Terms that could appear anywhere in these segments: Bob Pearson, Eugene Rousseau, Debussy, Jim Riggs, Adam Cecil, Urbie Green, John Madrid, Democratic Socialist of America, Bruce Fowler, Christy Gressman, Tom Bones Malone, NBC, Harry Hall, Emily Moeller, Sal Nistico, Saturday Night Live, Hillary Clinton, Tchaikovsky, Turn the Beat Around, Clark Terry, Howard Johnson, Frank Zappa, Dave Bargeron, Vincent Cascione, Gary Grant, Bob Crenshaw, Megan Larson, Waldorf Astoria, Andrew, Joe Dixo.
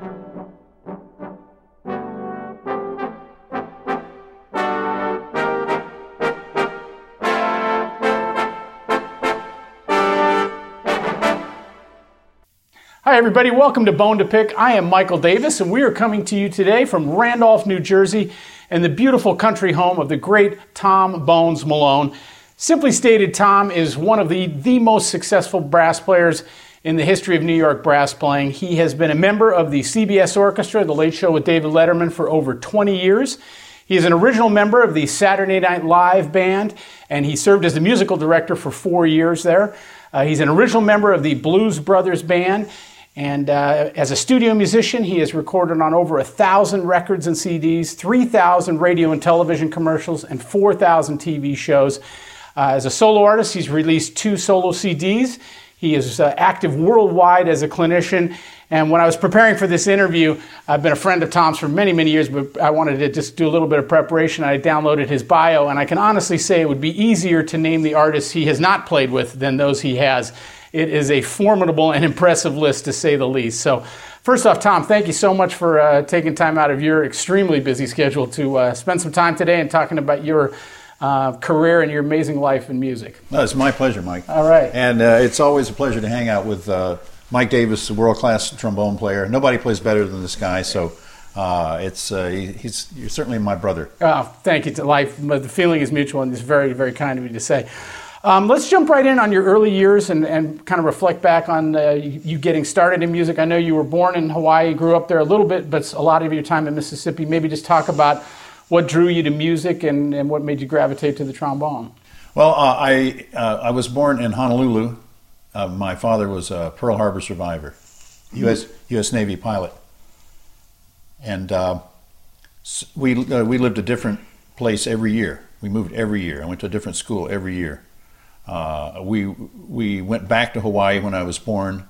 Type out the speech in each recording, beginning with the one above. Hi everybody, welcome to Bone to Pick. I am Michael Davis and we are coming to you today from Randolph, New Jersey and the beautiful country home of the great Tom Bones Malone. Simply stated, Tom is one of the most successful brass players in the history of New York brass playing. He has been a member of the CBS Orchestra, The Late Show with David Letterman, for over 20 years. He is an original member of the Saturday Night Live band and he served as the musical director for 4 years there. He's an original member of the Blues Brothers Band. And as a studio musician, he has recorded on over 1,000 records and CDs, 3,000 radio and television commercials, and 4,000 TV shows. As a solo artist, he's released 2 solo CDs. He is active worldwide as a clinician. And when I was preparing for this interview, I've been a friend of Tom's for many, many years, but I wanted to just do a little bit of preparation. I downloaded his bio, and I can honestly say it would be easier to name the artists he has not played with than those he has. It is a formidable and impressive list, to say the least. So first off, Tom, thank you so much for taking time out of your extremely busy schedule to spend some time today and talking about your career and your amazing life in music. No, it's my pleasure, Mike. All right. And it's always a pleasure to hang out with Mike Davis, the world-class trombone player. Nobody plays better than this guy, so you're certainly my brother. Oh, thank you. The feeling is mutual, and it's very, very kind of you to say. Let's jump right in on your early years and kind of reflect back on you getting started in music. I know you were born in Hawaii, grew up there a little bit, but a lot of your time in Mississippi. Maybe just talk about what drew you to music and what made you gravitate to the trombone. Well, I was born in Honolulu. My father was a Pearl Harbor survivor, U.S. Navy pilot. And we lived a different place every year. We moved every year. I went to a different school every year. We went back to Hawaii when I was born,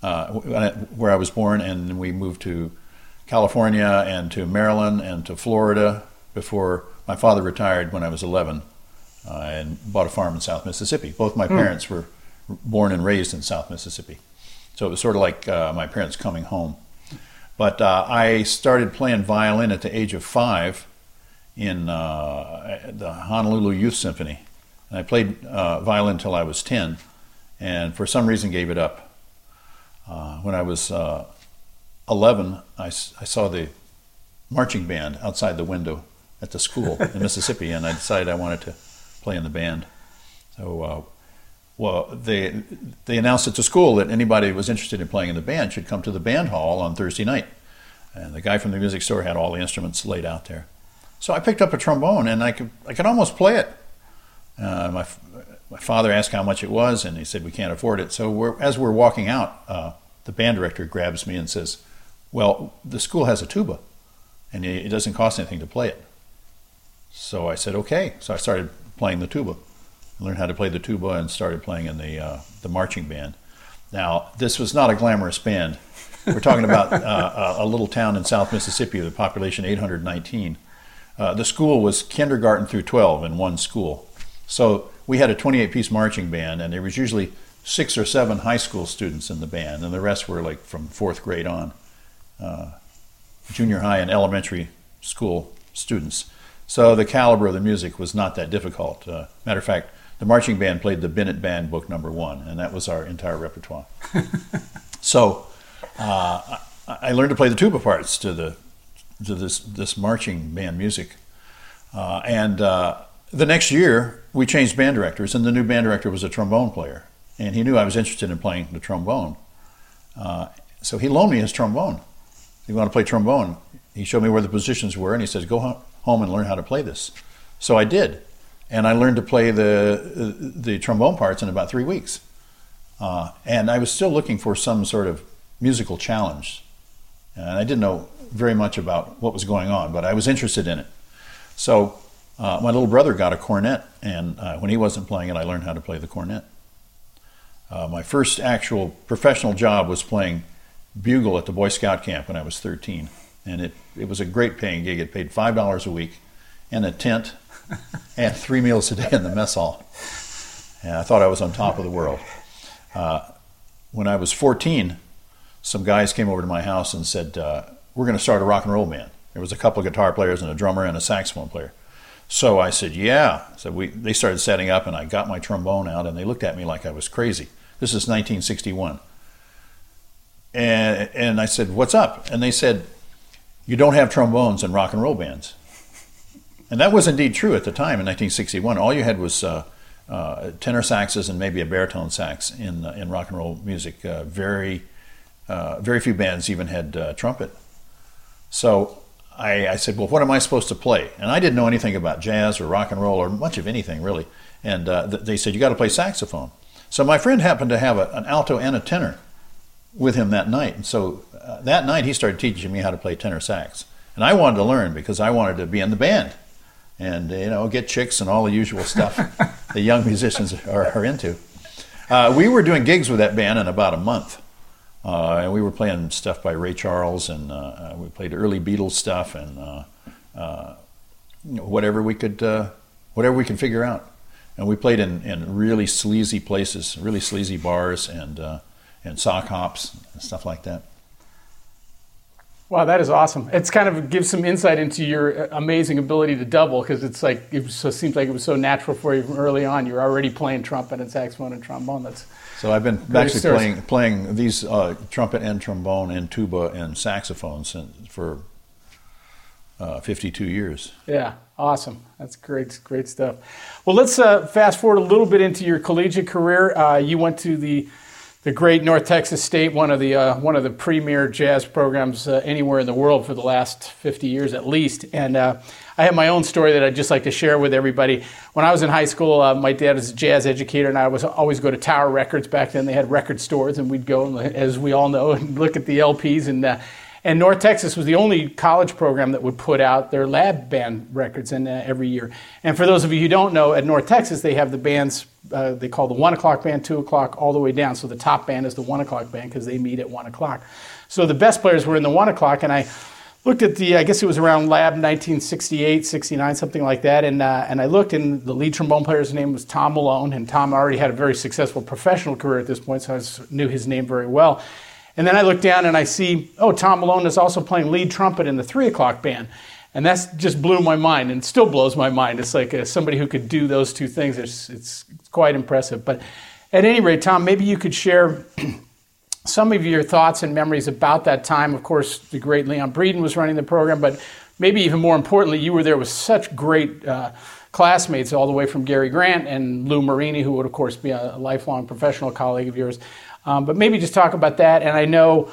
where I was born, and we moved to California and to Maryland and to Florida before my father retired when I was 11 and bought a farm in South Mississippi. Both my parents were born and raised in South Mississippi. So it was sort of like my parents coming home. But I started playing violin at the age of 5 in the Honolulu Youth Symphony. And I played violin until I was 10, and for some reason gave it up. When I was 11, I saw the marching band outside the window at the school in Mississippi, and I decided I wanted to play in the band. So they announced at the school that anybody who was interested in playing in the band should come to the band hall on Thursday night. And the guy from the music store had all the instruments laid out there. So I picked up a trombone, and I could almost play it. My father asked how much it was, and he said, we can't afford it. So as we're walking out, the band director grabs me and says, well, the school has a tuba, and it doesn't cost anything to play it. So I said, okay. So I started playing the tuba. I learned how to play the tuba and started playing in the marching band. Now, this was not a glamorous band. We're talking about a little town in South Mississippi with a population 819. The school was kindergarten through 12 in one school. So we had a 28-piece marching band, and there was usually 6 or 7 high school students in the band, and the rest were like from 4th grade on, junior high and elementary school students. So the caliber of the music was not that difficult. Matter of fact, the marching band played the Bennett Band Book No. 1, and that was our entire repertoire. So I learned to play the tuba parts to this marching band music, the next year, we changed band directors, and the new band director was a trombone player, and he knew I was interested in playing the trombone. So he loaned me his trombone. He wanted to play trombone. He showed me where the positions were, and he says, go home and learn how to play this. So I did, and I learned to play the trombone parts in about 3 weeks. And I was still looking for some sort of musical challenge, and I didn't know very much about what was going on, but I was interested in it. So my little brother got a cornet, and when he wasn't playing it, I learned how to play the cornet. My first actual professional job was playing bugle at the Boy Scout camp when I was 13, and it was a great paying gig. It paid $5 a week and a tent and 3 meals a day in the mess hall. And I thought I was on top of the world. When I was 14, some guys came over to my house and said, we're going to start a rock and roll band. There was a couple of guitar players and a drummer and a saxophone player. So I said, yeah. So they started setting up, and I got my trombone out, and they looked at me like I was crazy. This is 1961. And I said, what's up? And they said, you don't have trombones in rock and roll bands. And that was indeed true at the time in 1961. All you had was tenor saxes and maybe a baritone sax in rock and roll music. Very few bands even had trumpet. So I said, well, what am I supposed to play? And I didn't know anything about jazz or rock and roll or much of anything, really. And they said, you got to play saxophone. So my friend happened to have an alto and a tenor with him that night. And so that night he started teaching me how to play tenor sax. And I wanted to learn because I wanted to be in the band and, you know, get chicks and all the usual stuff the young musicians are into. We were doing gigs with that band in about a month. And we were playing stuff by Ray Charles, and we played early Beatles stuff, and whatever we could figure out. And we played in really sleazy places, really sleazy bars, and sock hops and stuff like that. Wow, that is awesome. It's kind of gives some insight into your amazing ability to double, because it's like seems like it was so natural for you from early on. You're already playing trumpet and saxophone and trombone. So I've been actually playing these trumpet and trombone and tuba and saxophone for 52 years. Yeah, awesome. That's great stuff. Well, let's fast forward a little bit into your collegiate career. You went to the great North Texas State, one of the premier jazz programs anywhere in the world for the last 50 years at least. And I have my own story that I'd just like to share with everybody. When I was in high school, my dad was a jazz educator, and I was always go to Tower Records. Back then they had record stores, and we'd go, as we all know, and look at the LPs. And North Texas was the only college program that would put out their lab band records every year. And for those of you who don't know, at North Texas, they have the bands they call the 1 o'clock band, 2 o'clock, all the way down. So the top band is the 1 o'clock band because they meet at 1 o'clock. So the best players were in the 1 o'clock, and I looked at I guess it was around lab 1968, 69, something like that, and I looked, and the lead trombone player's name was Tom Malone, and Tom already had a very successful professional career at this point, so I knew his name very well. And then I look down and I see, oh, Tom Malone is also playing lead trumpet in the 3 o'clock band. And that's just blew my mind, and still blows my mind. It's like somebody who could do those two things. It's quite impressive. But at any rate, Tom, maybe you could share some of your thoughts and memories about that time. Of course, the great Leon Breeden was running the program, but maybe even more importantly, you were there with such great classmates all the way from Gary Grant and Lou Marini, who would, of course, be a lifelong professional colleague of yours. But maybe just talk about that. And I know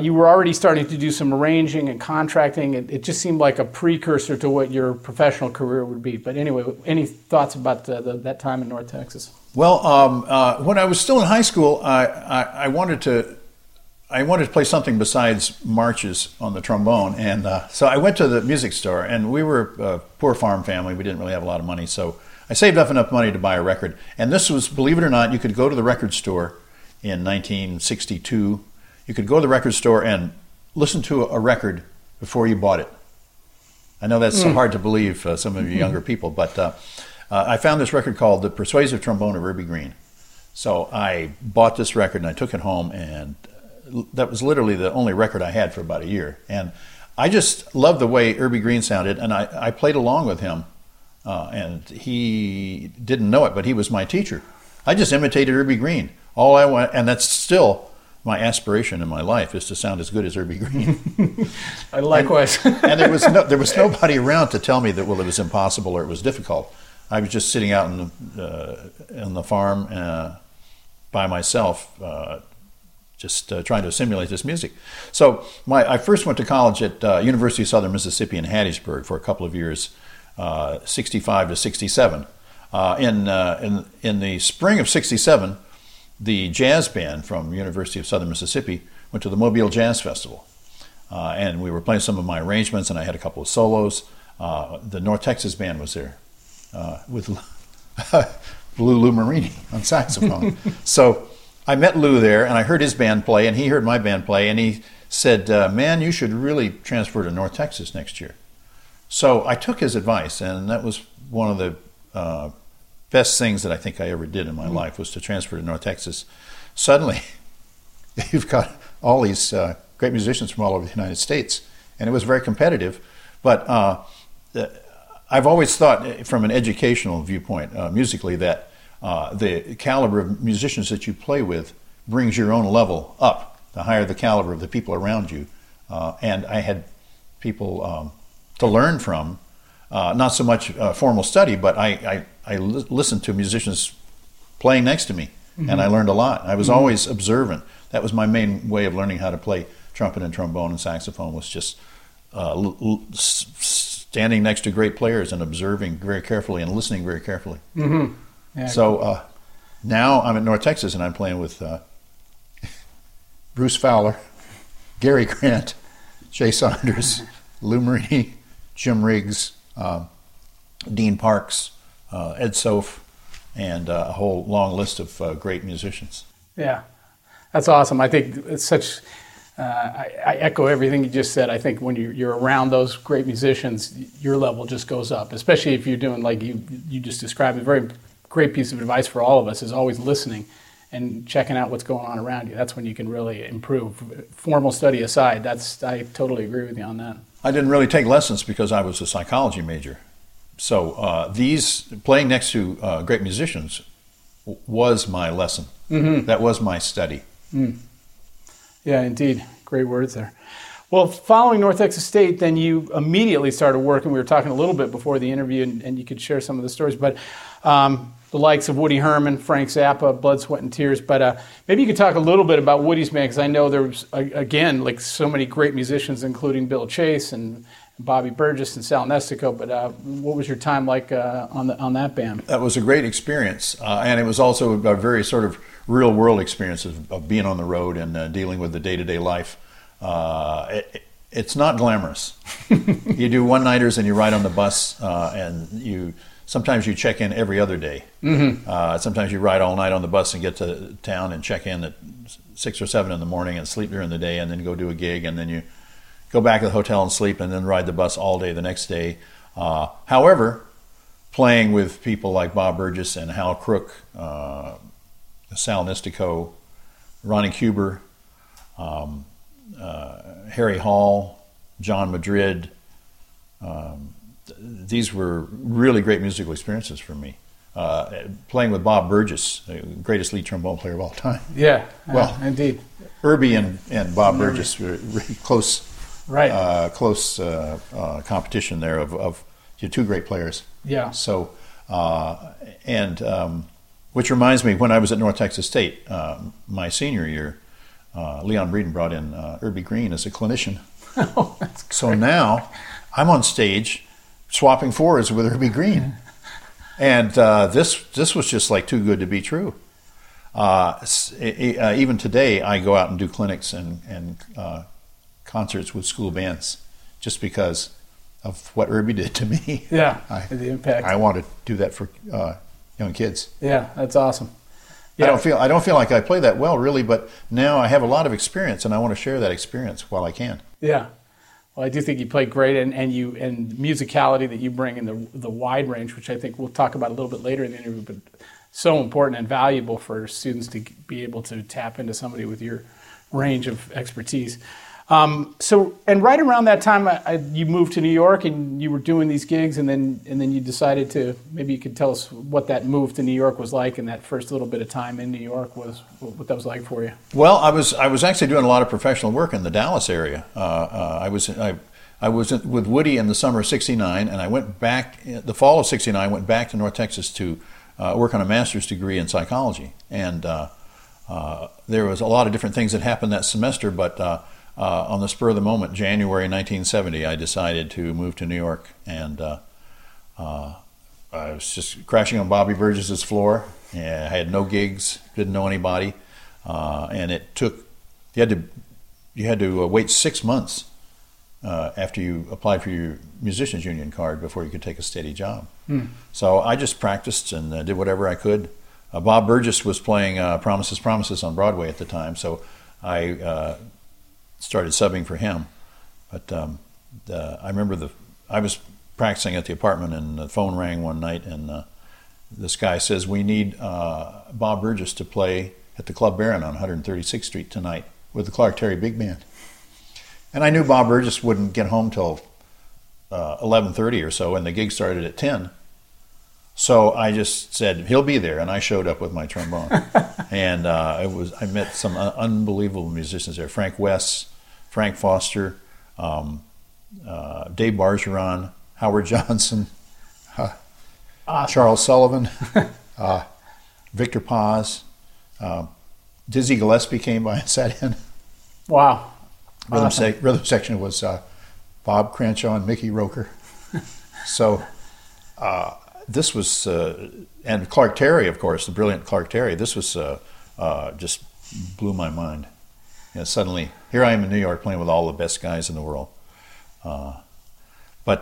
you were already starting to do some arranging and contracting. It just seemed like a precursor to what your professional career would be. But anyway, any thoughts about that time in North Texas? Well, when I was still in high school, I wanted to play something besides marches on the trombone. And so I went to the music store, and we were a poor farm family. We didn't really have a lot of money. So I saved up enough money to buy a record. And this was, believe it or not, you could go to the record store in 1962. You could go to the record store and listen to a record before you bought it. I know that's so hard to believe, some of you younger people, but I found this record called The Persuasive Trombone of Urbie Green. So I bought this record and I took it home, and that was literally the only record I had for about a year. And I just loved the way Urbie Green sounded, and I played along with him, and he didn't know it, but he was my teacher. I just imitated Urbie Green. All I want, and that's still my aspiration in my life, is to sound as good as Urbie Green. Likewise. And there was nobody around to tell me that, well, it was impossible or it was difficult. I was just sitting out in the farm by myself, just trying to assimilate this music. So I first went to college at University of Southern Mississippi in Hattiesburg for a couple of years, 65 to 67. In the spring of 67. The jazz band from University of Southern Mississippi went to the Mobile Jazz Festival. And we were playing some of my arrangements, and I had a couple of solos. The North Texas band was there with Lou Marini on saxophone. So I met Lou there, and I heard his band play, and he heard my band play, and he said, man, you should really transfer to North Texas next year. So I took his advice, and that was one of the best things that I think I ever did in my life, was to transfer to North Texas. Suddenly, you've got all these great musicians from all over the United States, and it was very competitive. But I've always thought, from an educational viewpoint, musically, that the caliber of musicians that you play with brings your own level up. The higher the caliber of the people around you, and I had people to learn from. Not so much formal study, but I listened to musicians playing next to me, mm-hmm. and I learned a lot. I was mm-hmm. always observant. That was my main way of learning how to play trumpet and trombone and saxophone, was just standing next to great players and observing very carefully and listening very carefully. Mm-hmm. Yeah, so now I'm at North Texas, and I'm playing with Bruce Fowler, Gary Grant, Jay Saunders, Lou Marini, Jim Riggs, Dean Parks, Ed Sof, and a whole long list of great musicians. Yeah, that's awesome. I think it's such, I echo everything you just said. I think when you're around those great musicians, your level just goes up, especially if you're doing like you just described. A very great piece of advice for all of us is always listening and checking out what's going on around you. That's when you can really improve. Formal study aside, I totally agree with you on that. I didn't really take lessons because I was a psychology major. So these playing next to great musicians was my lesson. Mm-hmm. That was my study. Mm. Yeah, indeed. Great words there. Well, following North Texas State, then you immediately started working. We were talking a little bit before the interview, and you could share some of the stories, but the likes of Woody Herman, Frank Zappa, Blood, Sweat, and Tears. But maybe you could talk a little bit about Woody's band, because I know there was, again, like so many great musicians, including Bill Chase and Bobby Burgess and Sal Nistico. But what was your time like on that band? That was a great experience, and it was also a very sort of real-world experience of being on the road and dealing with the day-to-day life. It's not glamorous. You do one-nighters and you ride on the bus, and you... Sometimes you check in every other day. Mm-hmm. Sometimes you ride all night on the bus and get to town and check in at 6 or 7 in the morning and sleep during the day and then go do a gig, and then you go back to the hotel and sleep and then ride the bus all day the next day. However, playing with people like Bob Burgess and Hal Crook, Sal Nistico, Ronnie Cuber, Harry Hall, John Madrid, these were really great musical experiences for me. Playing with Bob Burgess, the greatest lead trombone player of all time. Yeah, well, indeed. Urbie and Bob Burgess were really close competition there of your two great players. Yeah. So, which reminds me, when I was at North Texas State, my senior year, Leon Breeden brought in Urbie Green as a clinician. Oh, that's great. So now I'm on stage swapping fours with Urbie Green, and this was just like too good to be true. Even today, I go out and do clinics and concerts with school bands, just because of what Urbie did to me. Yeah, the impact. I want to do that for young kids. Yeah, that's awesome. Yeah. I don't feel like I play that well, really, but now I have a lot of experience, and I want to share that experience while I can. Yeah. Well, I do think you play great, and musicality that you bring, and the wide range, which I think we'll talk about a little bit later in the interview, but so important and valuable for students to be able to tap into somebody with your range of expertise. So right around that time, you moved to New York, and you were doing these gigs, and then you decided to, maybe you could tell us what that move to New York was like, and that first little bit of time in New York was what that was like for you. Well, I was actually doing a lot of professional work in the Dallas area. I was with Woody in the summer of '69, and I went back the fall of '69. I went back to North Texas to work on a master's degree in psychology, and there was a lot of different things that happened that semester, but. On the spur of the moment, January 1970, I decided to move to New York, and I was just crashing on Bobby Burgess's floor. I had no gigs, didn't know anybody, and it took. You had to wait 6 months after you applied for your musicians union card before you could take a steady job. Mm. So I just practiced and did whatever I could. Bob Burgess was playing "Promises, Promises" on Broadway at the time, so I. Started subbing for him, but I remember I was practicing at the apartment, and the phone rang one night, and this guy says, "We need Bob Burgess to play at the Club Baron on 136th Street tonight. with the Clark Terry Big Band. And I knew Bob Burgess wouldn't get home till 11:30 or so, and the gig started at 10. So I just said, he'll be there, and I showed up with my trombone. And I met some unbelievable musicians there. Frank West, Frank Foster, Dave Bargeron, Howard Johnson, Charles Sullivan, Victor Paz, Dizzy Gillespie came by and sat in. Wow. Rhythm section was Bob Crenshaw and Mickey Roker. So this was, and Clark Terry, of course, the brilliant Clark Terry. This was just blew my mind. And suddenly, here I am in New York playing with all the best guys in the world. But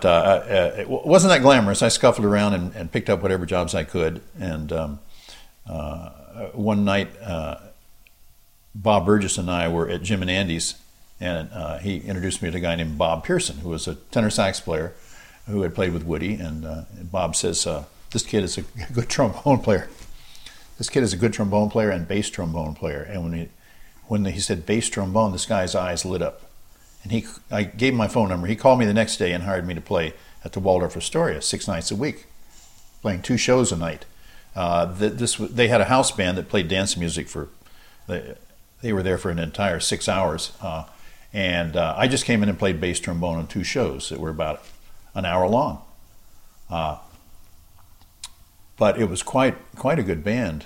it wasn't that glamorous. I scuffled around and picked up whatever jobs I could. And one night, Bob Burgess and I were at Jim and Andy's, and he introduced me to a guy named Bob Pearson, who was a tenor sax player who had played with Woody. And Bob says, this kid is a good trombone player. This kid is a good trombone player and bass trombone player. And when he said bass trombone, this guy's eyes lit up. And I gave him my phone number. He called me the next day and hired me to play at the Waldorf Astoria 6 nights a week, playing 2 shows a night. They had a house band that played dance music for. They were there for an entire 6 hours, and I just came in and played bass trombone on 2 shows that were about an hour long. But it was quite a good band.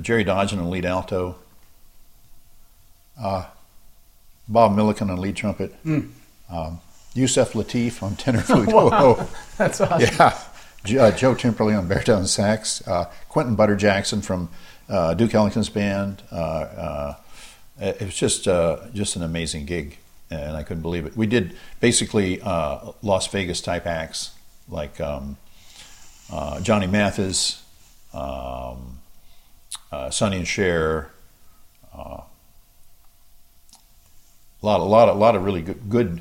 Jerry Dodgen on lead alto. Bob Milliken on lead trumpet, Yusef Lateef on tenor flute. Wow. That's awesome. Yeah, Joe Timperley on baritone sax, Quentin Butter Jackson from Duke Ellington's band. It was just an amazing gig, and I couldn't believe it. We did basically Las Vegas type acts like Johnny Mathis, Sonny and Cher. A lot of really good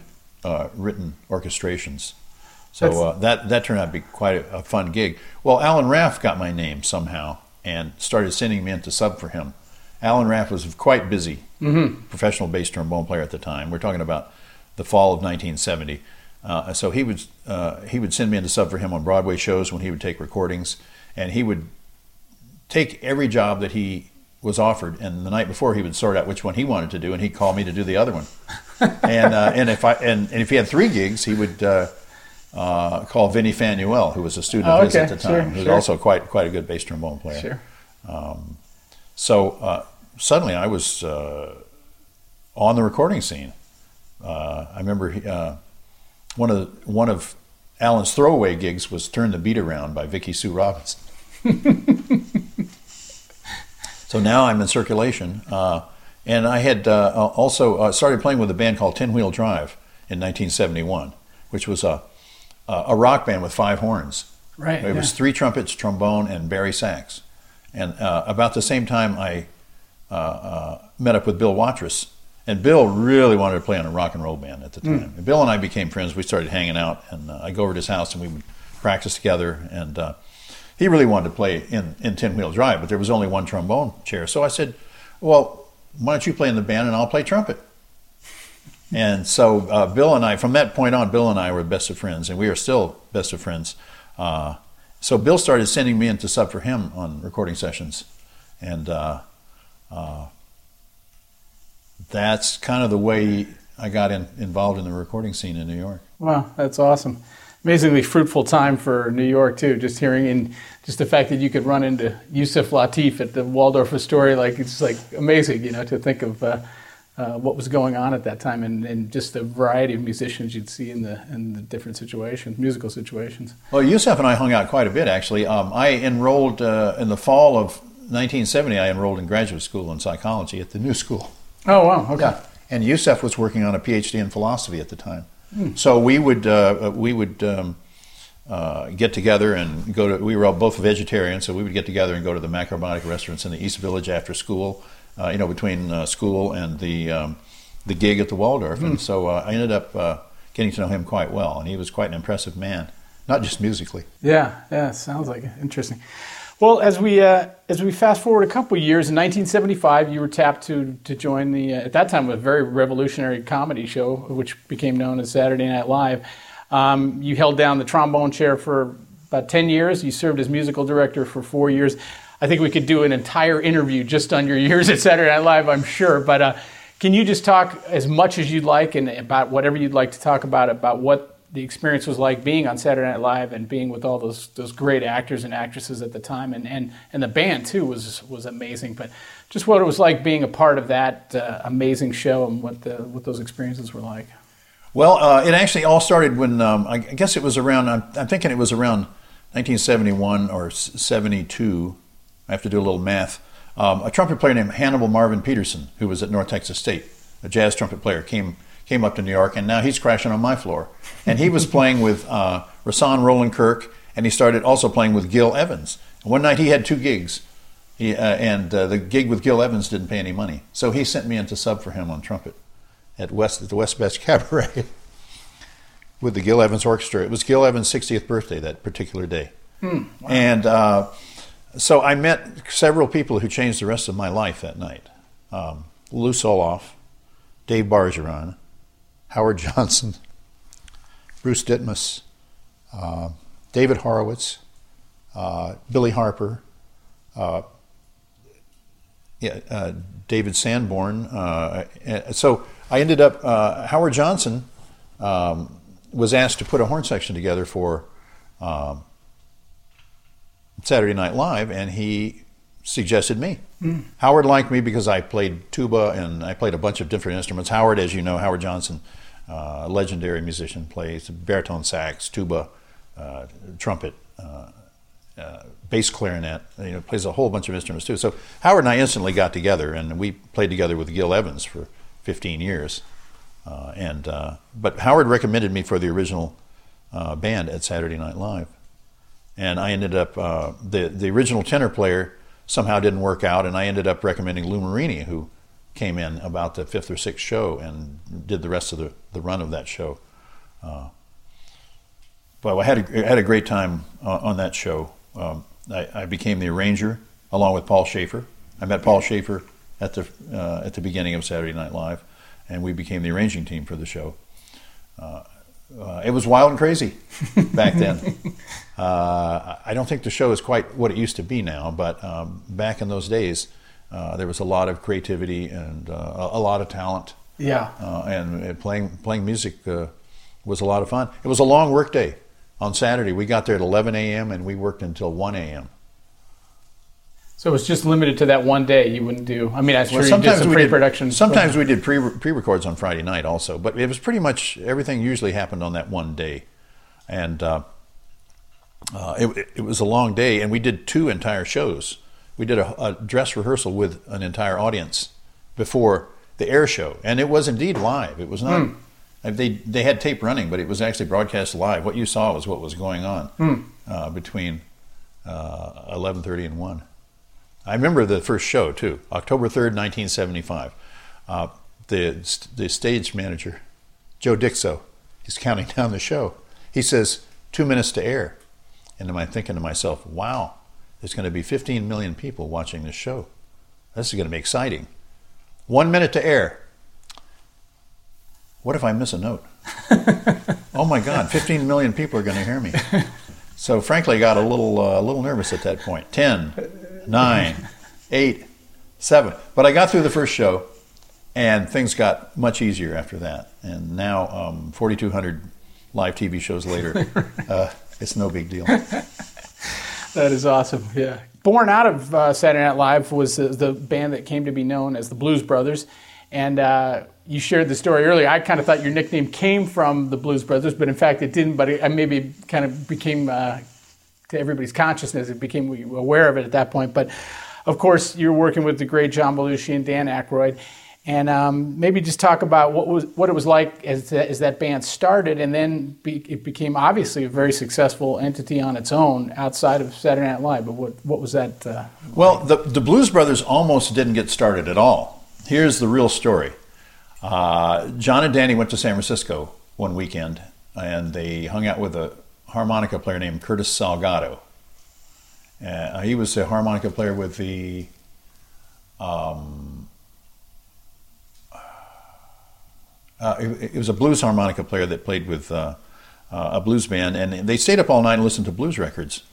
written orchestrations. So that turned out to be quite a fun gig. Well, Alan Raph got my name somehow and started sending me in to sub for him. Alan Raph was quite busy, professional bass trombone player at the time. We're talking about the fall of 1970. So he would send me in to sub for him on Broadway shows when he would take recordings, and he would take every job that he was offered, and the night before he would sort out which one he wanted to do, and he'd call me to do the other one. And if he had 3 gigs, he would call Vinnie Fanuel, who was a student of his at the time, who's also quite a good bass trombone player. Sure. Suddenly I was on the recording scene. I remember one of Alan's throwaway gigs was "Turn the Beat Around" by Vicki Sue Robinson. So now I'm in circulation, and I had also started playing with a band called Ten Wheel Drive in 1971, which was a rock band with 5 horns. Right. It was 3 trumpets, trombone, and Barry sax. And about the same time, I met up with Bill Watrous, and Bill really wanted to play in a rock and roll band at the time. And Bill and I became friends. We started hanging out, and I'd go over to his house, and we would practice together, and he really wanted to play in Ten Wheel Drive, but there was only one trombone chair. So I said, well, why don't you play in the band and I'll play trumpet? And so Bill and I, from that point on, Bill and I were best of friends, and we are still best of friends. So Bill started sending me in to sub for him on recording sessions. And that's kind of the way I got involved in the recording scene in New York. Wow, that's awesome. Amazingly fruitful time for New York too. Just hearing and just the fact that you could run into Yusef Lateef at the Waldorf Astoria, it's amazing, to think of what was going on at that time and just the variety of musicians you'd see in the different situations, musical situations. Well, Yusef and I hung out quite a bit actually. I enrolled in the fall of 1970. I enrolled in graduate school in psychology at the New School. Oh wow! Okay. Yeah. And Yusef was working on a PhD in philosophy at the time. So we would get together and go to. We were all both vegetarians, so we would get together and go to the macrobiotic restaurants in the East Village after school. Between school and the gig at the Waldorf, and so I ended up getting to know him quite well, and he was quite an impressive man, not just musically. Yeah, sounds like it. Interesting. Well, as we fast forward a couple of years, in 1975, you were tapped to join the, at that time, a very revolutionary comedy show, which became known as Saturday Night Live. You held down the trombone chair for about 10 years. You served as musical director for 4 years. I think we could do an entire interview just on your years at Saturday Night Live, I'm sure. But can you just talk as much as you'd like and about whatever you'd like to talk about what the experience was like being on Saturday Night Live and being with all those great actors and actresses at the time, and the band too was amazing. But just what it was like being a part of that amazing show and what those experiences were like. Well, it actually all started when I guess it was around. I'm thinking it was around 1971 or 72. I have to do a little math. A trumpet player named Hannibal Marvin Peterson, who was at North Texas State, a jazz trumpet player, came up to New York, and now he's crashing on my floor. And he was playing with Rahsaan Roland-Kirk, and he started also playing with Gil Evans. And one night he had two gigs, and the gig with Gil Evans didn't pay any money. So he sent me in to sub for him on trumpet at the West Best Cabaret with the Gil Evans Orchestra. It was Gil Evans' 60th birthday that particular day. Mm, wow. And so I met several people who changed the rest of my life that night. Lou Soloff, Dave Bargeron, Howard Johnson, Bruce Ditmas, David Horowitz, Billy Harper, David Sanborn. So I ended up, Howard Johnson was asked to put a horn section together for Saturday Night Live, and he suggested me. Mm. Howard liked me because I played tuba and I played a bunch of different instruments. Howard, as you know, Howard Johnson, a legendary musician, plays baritone sax, tuba, trumpet, bass clarinet, plays a whole bunch of instruments too. So Howard and I instantly got together, and we played together with Gil Evans for 15 years. But Howard recommended me for the original band at Saturday Night Live. And I ended up, the original tenor player somehow didn't work out, and I ended up recommending Lou Marini, who came in about the fifth or sixth show and did the rest of the run of that show. But I had a great time on that show. I became the arranger along with Paul Schaefer. I met Paul Schaefer at the beginning of Saturday Night Live, and we became the arranging team for the show. It was wild and crazy back then. I don't think the show is quite what it used to be now, but back in those days, there was a lot of creativity and a lot of talent. Yeah. And playing music was a lot of fun. It was a long work day. On Saturday, we got there at 11 a.m. and we worked until 1 a.m. So it was just limited to that one day. You wouldn't do. I mean, I'm sure you did some pre-production. Sometimes we did pre-records on Friday night also, but it was pretty much everything usually happened on that one day, and it was a long day. And we did two entire shows. We did a dress rehearsal with an entire audience before the air show, and it was indeed live. It was not. Mm. They had tape running, but it was actually broadcast live. What you saw was what was going on between 11:30 and 1. I remember the first show, too, October 3rd, 1975. The stage manager, Joe Dixo, he's counting down the show. He says, 2 minutes to air. And I'm thinking to myself, wow, there's going to be 15 million people watching this show. This is going to be exciting. 1 minute to air. What if I miss a note? Oh, my God, 15 million people are going to hear me. So, frankly, I got a little nervous at that point. 10, 9, 8, 7. But I got through the first show, and things got much easier after that. And now, 4,200 live TV shows later, it's no big deal. That is awesome. Yeah. Born out of Saturday Night Live was the band that came to be known as the Blues Brothers, and you shared the story earlier. I kind of thought your nickname came from the Blues Brothers, but in fact it didn't. But it maybe kind of became. To everybody's consciousness, it became aware of it at that point. But of course, you're working with the great John Belushi and Dan Aykroyd, and maybe just talk about what it was like as that band started, and then it became obviously a very successful entity on its own outside of Saturday Night Live. But what was that? Well, the Blues Brothers almost didn't get started at all. Here's the real story. John and Danny went to San Francisco one weekend, and they hung out with a harmonica player named Curtis Salgado, He was a harmonica player with the it was a blues harmonica player that played with a blues band, and they stayed up all night and listened to blues records.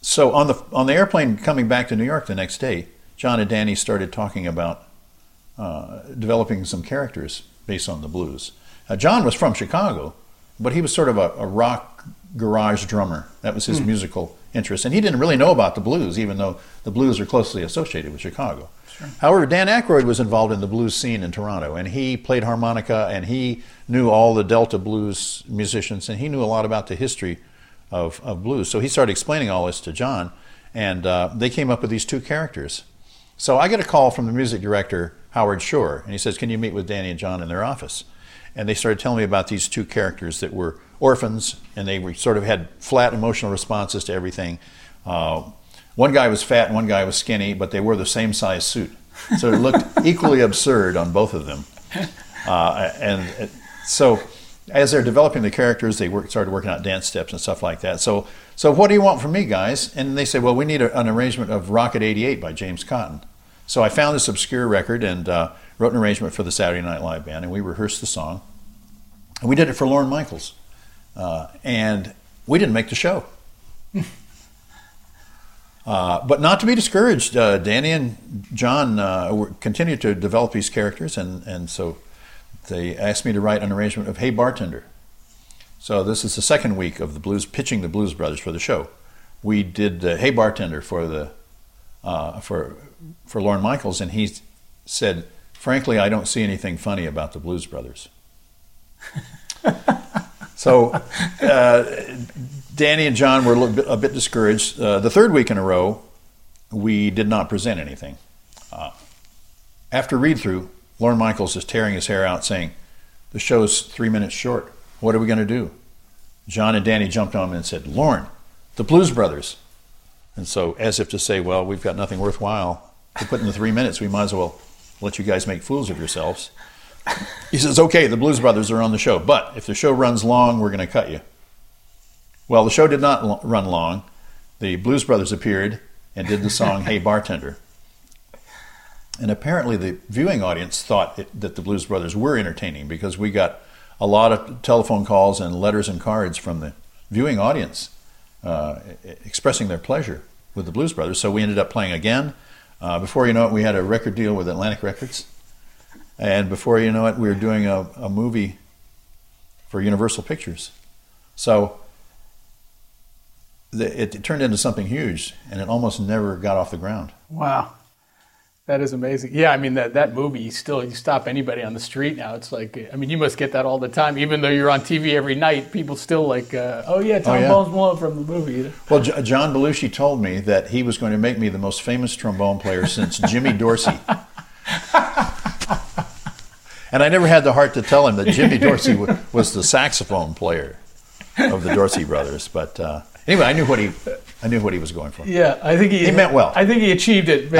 So on the airplane coming back to New York the next day, John and Danny started talking about developing some characters based on the blues. John was from Chicago, but he was sort of a rock garage drummer. That was his musical interest, and he didn't really know about the blues, even though the blues are closely associated with Chicago. Sure. However, Dan Aykroyd was involved in the blues scene in Toronto, and he played harmonica, and he knew all the Delta blues musicians, and he knew a lot about the history of blues. So he started explaining all this to John, and they came up with these two characters. So I get a call from the music director, Howard Shore, and he says, "Can you meet with Danny and John in their office?" And they started telling me about these two characters that were orphans, and they were sort of had flat emotional responses to everything. One guy was fat and one guy was skinny, but they wore the same size suit. So it looked equally absurd on both of them. So as they're developing the characters, they started working out dance steps and stuff like that. So what do you want from me, guys? And they said, well, we need an arrangement of Rocket 88 by James Cotton. So I found this obscure record and wrote an arrangement for the Saturday Night Live band, and we rehearsed the song. And we did it for Lorne Michaels. And we didn't make the show. But not to be discouraged, Danny and John continued to develop these characters, and so they asked me to write an arrangement of Hey Bartender. So this is the second week of the blues, pitching the Blues Brothers for the show. We did Hey Bartender for the for Lorne Michaels, and he said, "Frankly, I don't see anything funny about the Blues Brothers." So Danny and John were a bit discouraged. The third week in a row, we did not present anything. After read-through, Lorne Michaels is tearing his hair out saying, "The show's 3 minutes short. What are we going to do?" John and Danny jumped on him and said, "Lorne, the Blues Brothers." And so as if to say, well, we've got nothing worthwhile to put in the 3 minutes. We might as well let you guys make fools of yourselves. He says, "Okay, the Blues Brothers are on the show, but if the show runs long, we're going to cut you." Well, the show did not run long. The Blues Brothers appeared and did the song Hey Bartender. And apparently the viewing audience thought that the Blues Brothers were entertaining, because we got a lot of telephone calls and letters and cards from the viewing audience expressing their pleasure with the Blues Brothers. So we ended up playing again. Before you know it, we had a record deal with Atlantic Records. And before you know it, we were doing a movie for Universal Pictures. So it turned into something huge, and it almost never got off the ground. Wow. That is amazing. Yeah, I mean, that movie, you stop anybody on the street now. It's like, I mean, you must get that all the time. Even though you're on TV every night, people still like, Tom Bones Malone from the movie. Well, John Belushi told me that he was going to make me the most famous trombone player since Jimmy Dorsey. And I never had the heart to tell him that Jimmy Dorsey was the saxophone player of the Dorsey brothers. But anyway, I knew what he was going for. Yeah, I think he meant well. I think he achieved it.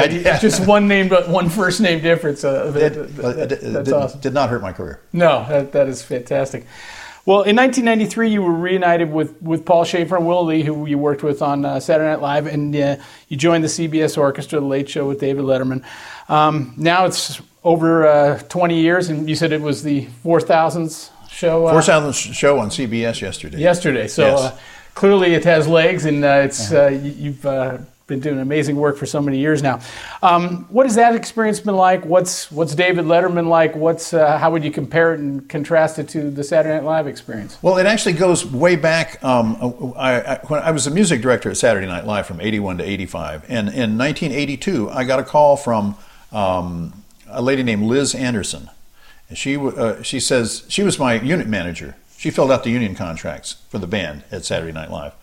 Just one name, but one first name difference. That's awesome. Did not hurt my career. No, that is fantastic. Well, in 1993, you were reunited with Paul Schaefer and Will Lee, who you worked with on Saturday Night Live, and you joined the CBS Orchestra, The Late Show with David Letterman. Now it's over 20 years, and you said it was the 4,000th show? 4,000th show on CBS yesterday. So yes. Clearly it has legs, and you've been doing amazing work for so many years now. What has that experience been like? What's David Letterman like? How would you compare it and contrast it to the Saturday Night Live experience? Well, it actually goes way back. When I was the music director at Saturday Night Live from 81 to 85, and in 1982 I got a call from a lady named Liz Anderson. And she says she was my unit manager. She filled out the union contracts for the band at Saturday Night Live.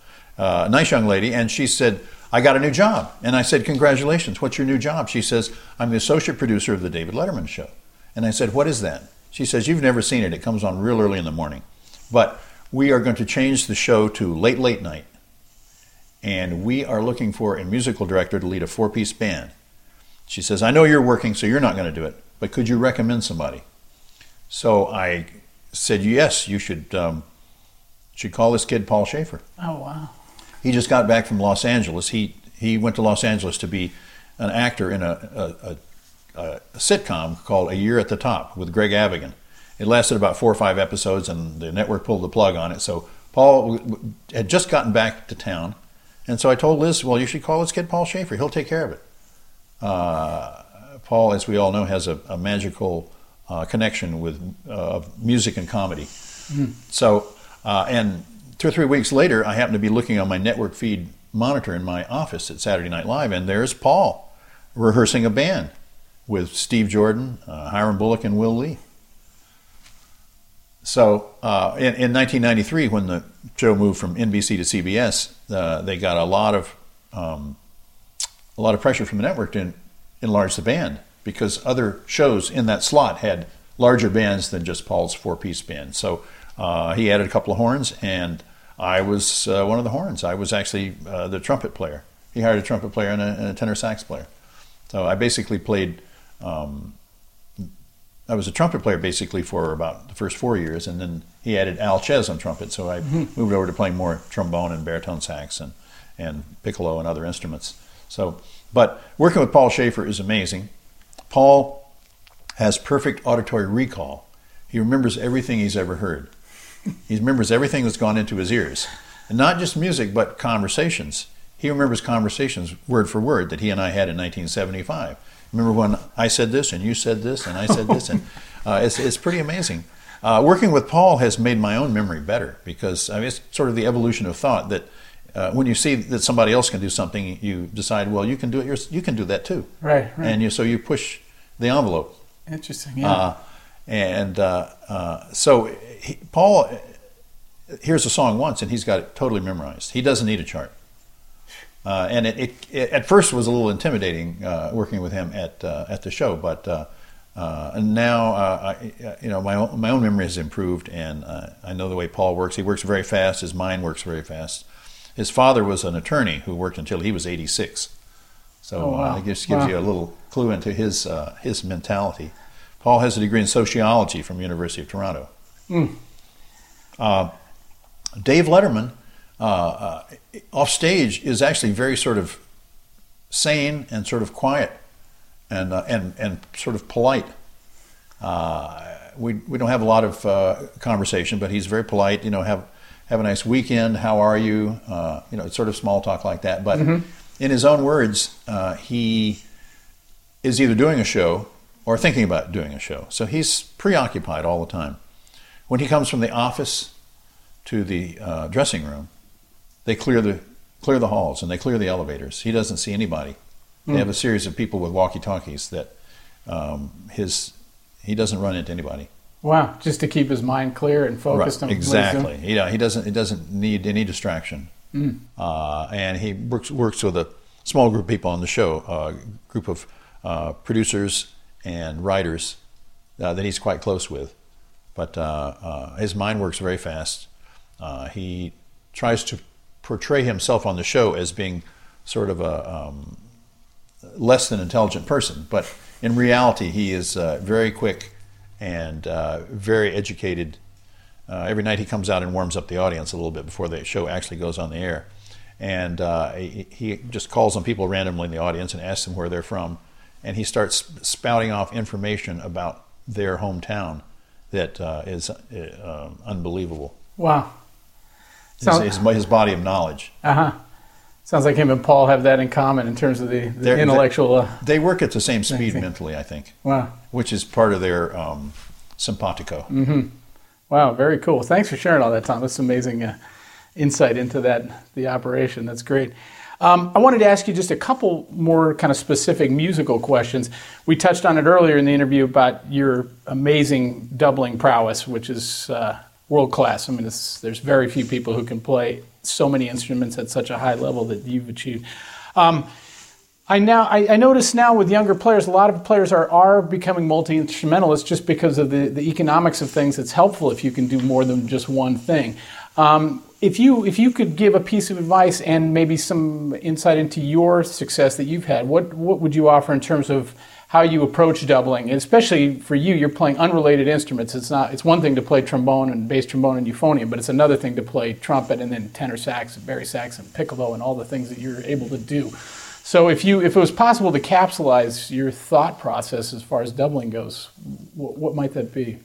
Nice young lady, and she said, "I got a new job." And I said, "Congratulations, what's your new job?" She says, "I'm the associate producer of the David Letterman Show." And I said, "What is that?" She says, "You've never seen it. It comes on real early in the morning. But we are going to change the show to late, late night. And we are looking for a musical director to lead a four-piece band." She says, "I know you're working, so you're not going to do it. But could you recommend somebody?" So I said, "Yes, you should call this kid Paul Schaefer." Oh, wow. He just got back from Los Angeles. He went to Los Angeles to be an actor in a sitcom called A Year at the Top with Greg Avigan. It lasted about 4 or 5 episodes, and the network pulled the plug on it. So Paul had just gotten back to town, and so I told Liz, well, you should call this kid Paul Schaefer. He'll take care of it. Paul, as we all know, has a magical connection with music and comedy. Mm. So, and 2 or 3 weeks later, I happened to be looking on my network feed monitor in my office at Saturday Night Live, and there's Paul rehearsing a band with Steve Jordan, Hiram Bullock, and Will Lee. So in 1993, when the show moved from NBC to CBS, they got a lot of pressure from the network to enlarge the band, because other shows in that slot had larger bands than just Paul's 4-piece band. So he added a couple of horns, and I was one of the horns. I was actually the trumpet player. He hired a trumpet player and a tenor sax player. So I basically played. I was a trumpet player basically for about the first 4 years, and then he added Al Ches on trumpet, so I moved over to playing more trombone and baritone sax and piccolo and other instruments. So, but working with Paul Schaefer is amazing. Paul has perfect auditory recall. He remembers everything he's ever heard. He remembers everything that's gone into his ears, and not just music, but conversations. He remembers conversations word for word that he and I had in 1975. Remember when I said this and you said this and I said this, and it's pretty amazing. Working with Paul has made my own memory better, because I mean, it's sort of the evolution of thought that when you see that somebody else can do something, you decide, well, you can do it. You can do that too, right? And so you push the envelope. Interesting, yeah. Paul hears a song once and he's got it totally memorized. He doesn't need a chart. And it at first was a little intimidating working with him at the show, but now my own memory has improved, and I know the way Paul works. He works very fast. His mind works very fast. His father was an attorney who worked until he was 86, so it just gives you a little clue into his mentality. Paul has a degree in sociology from University of Toronto. Mm. Dave Letterman. Off stage is actually very sort of sane and sort of quiet and sort of polite. We don't have a lot of conversation, but he's very polite. You know, have a nice weekend. How are you? It's sort of small talk like that. But in his own words, he is either doing a show or thinking about doing a show. So he's preoccupied all the time. When he comes from the office to the dressing room, they clear the halls and they clear the elevators. He doesn't see anybody. They have a series of people with walkie-talkies that he doesn't run into anybody. Wow! Just to keep his mind clear and focused. Right. On exactly. Wisdom. Yeah, he doesn't need any distraction. Mm. And he works with a small group of people on the show, a group of producers and writers that he's quite close with. But his mind works very fast. He tries to portray himself on the show as being sort of a less than intelligent person, but in reality he is very quick and very educated. Every night he comes out and warms up the audience a little bit before the show actually goes on the air, and he just calls on people randomly in the audience and asks them where they're from, and he starts spouting off information about their hometown that is unbelievable. Wow. His body of knowledge. Uh-huh. Sounds like him and Paul have that in common in terms of the intellectual... They work at the same speed mentally, I think. Wow. Which is part of their simpatico. Mm-hmm. Wow, very cool. Thanks for sharing all that, Tom. That's amazing insight into that, the operation. That's great. I wanted to ask you just a couple more kind of specific musical questions. We touched on it earlier in the interview about your amazing doubling prowess, which is... world class. I mean, there's very few people who can play so many instruments at such a high level that you've achieved. I notice now with younger players, a lot of players are becoming multi-instrumentalists just because of the economics of things. It's helpful if you can do more than just one thing. If you could give a piece of advice and maybe some insight into your success that you've had, what would you offer in terms of how you approach doubling, especially for you. You're playing unrelated instruments. It's one thing to play trombone and bass trombone and euphonium, but it's another thing to play trumpet and then tenor sax and bari sax and piccolo and all the things that you're able to do. So if it was possible to capsulize your thought process as far as doubling goes, what might that be?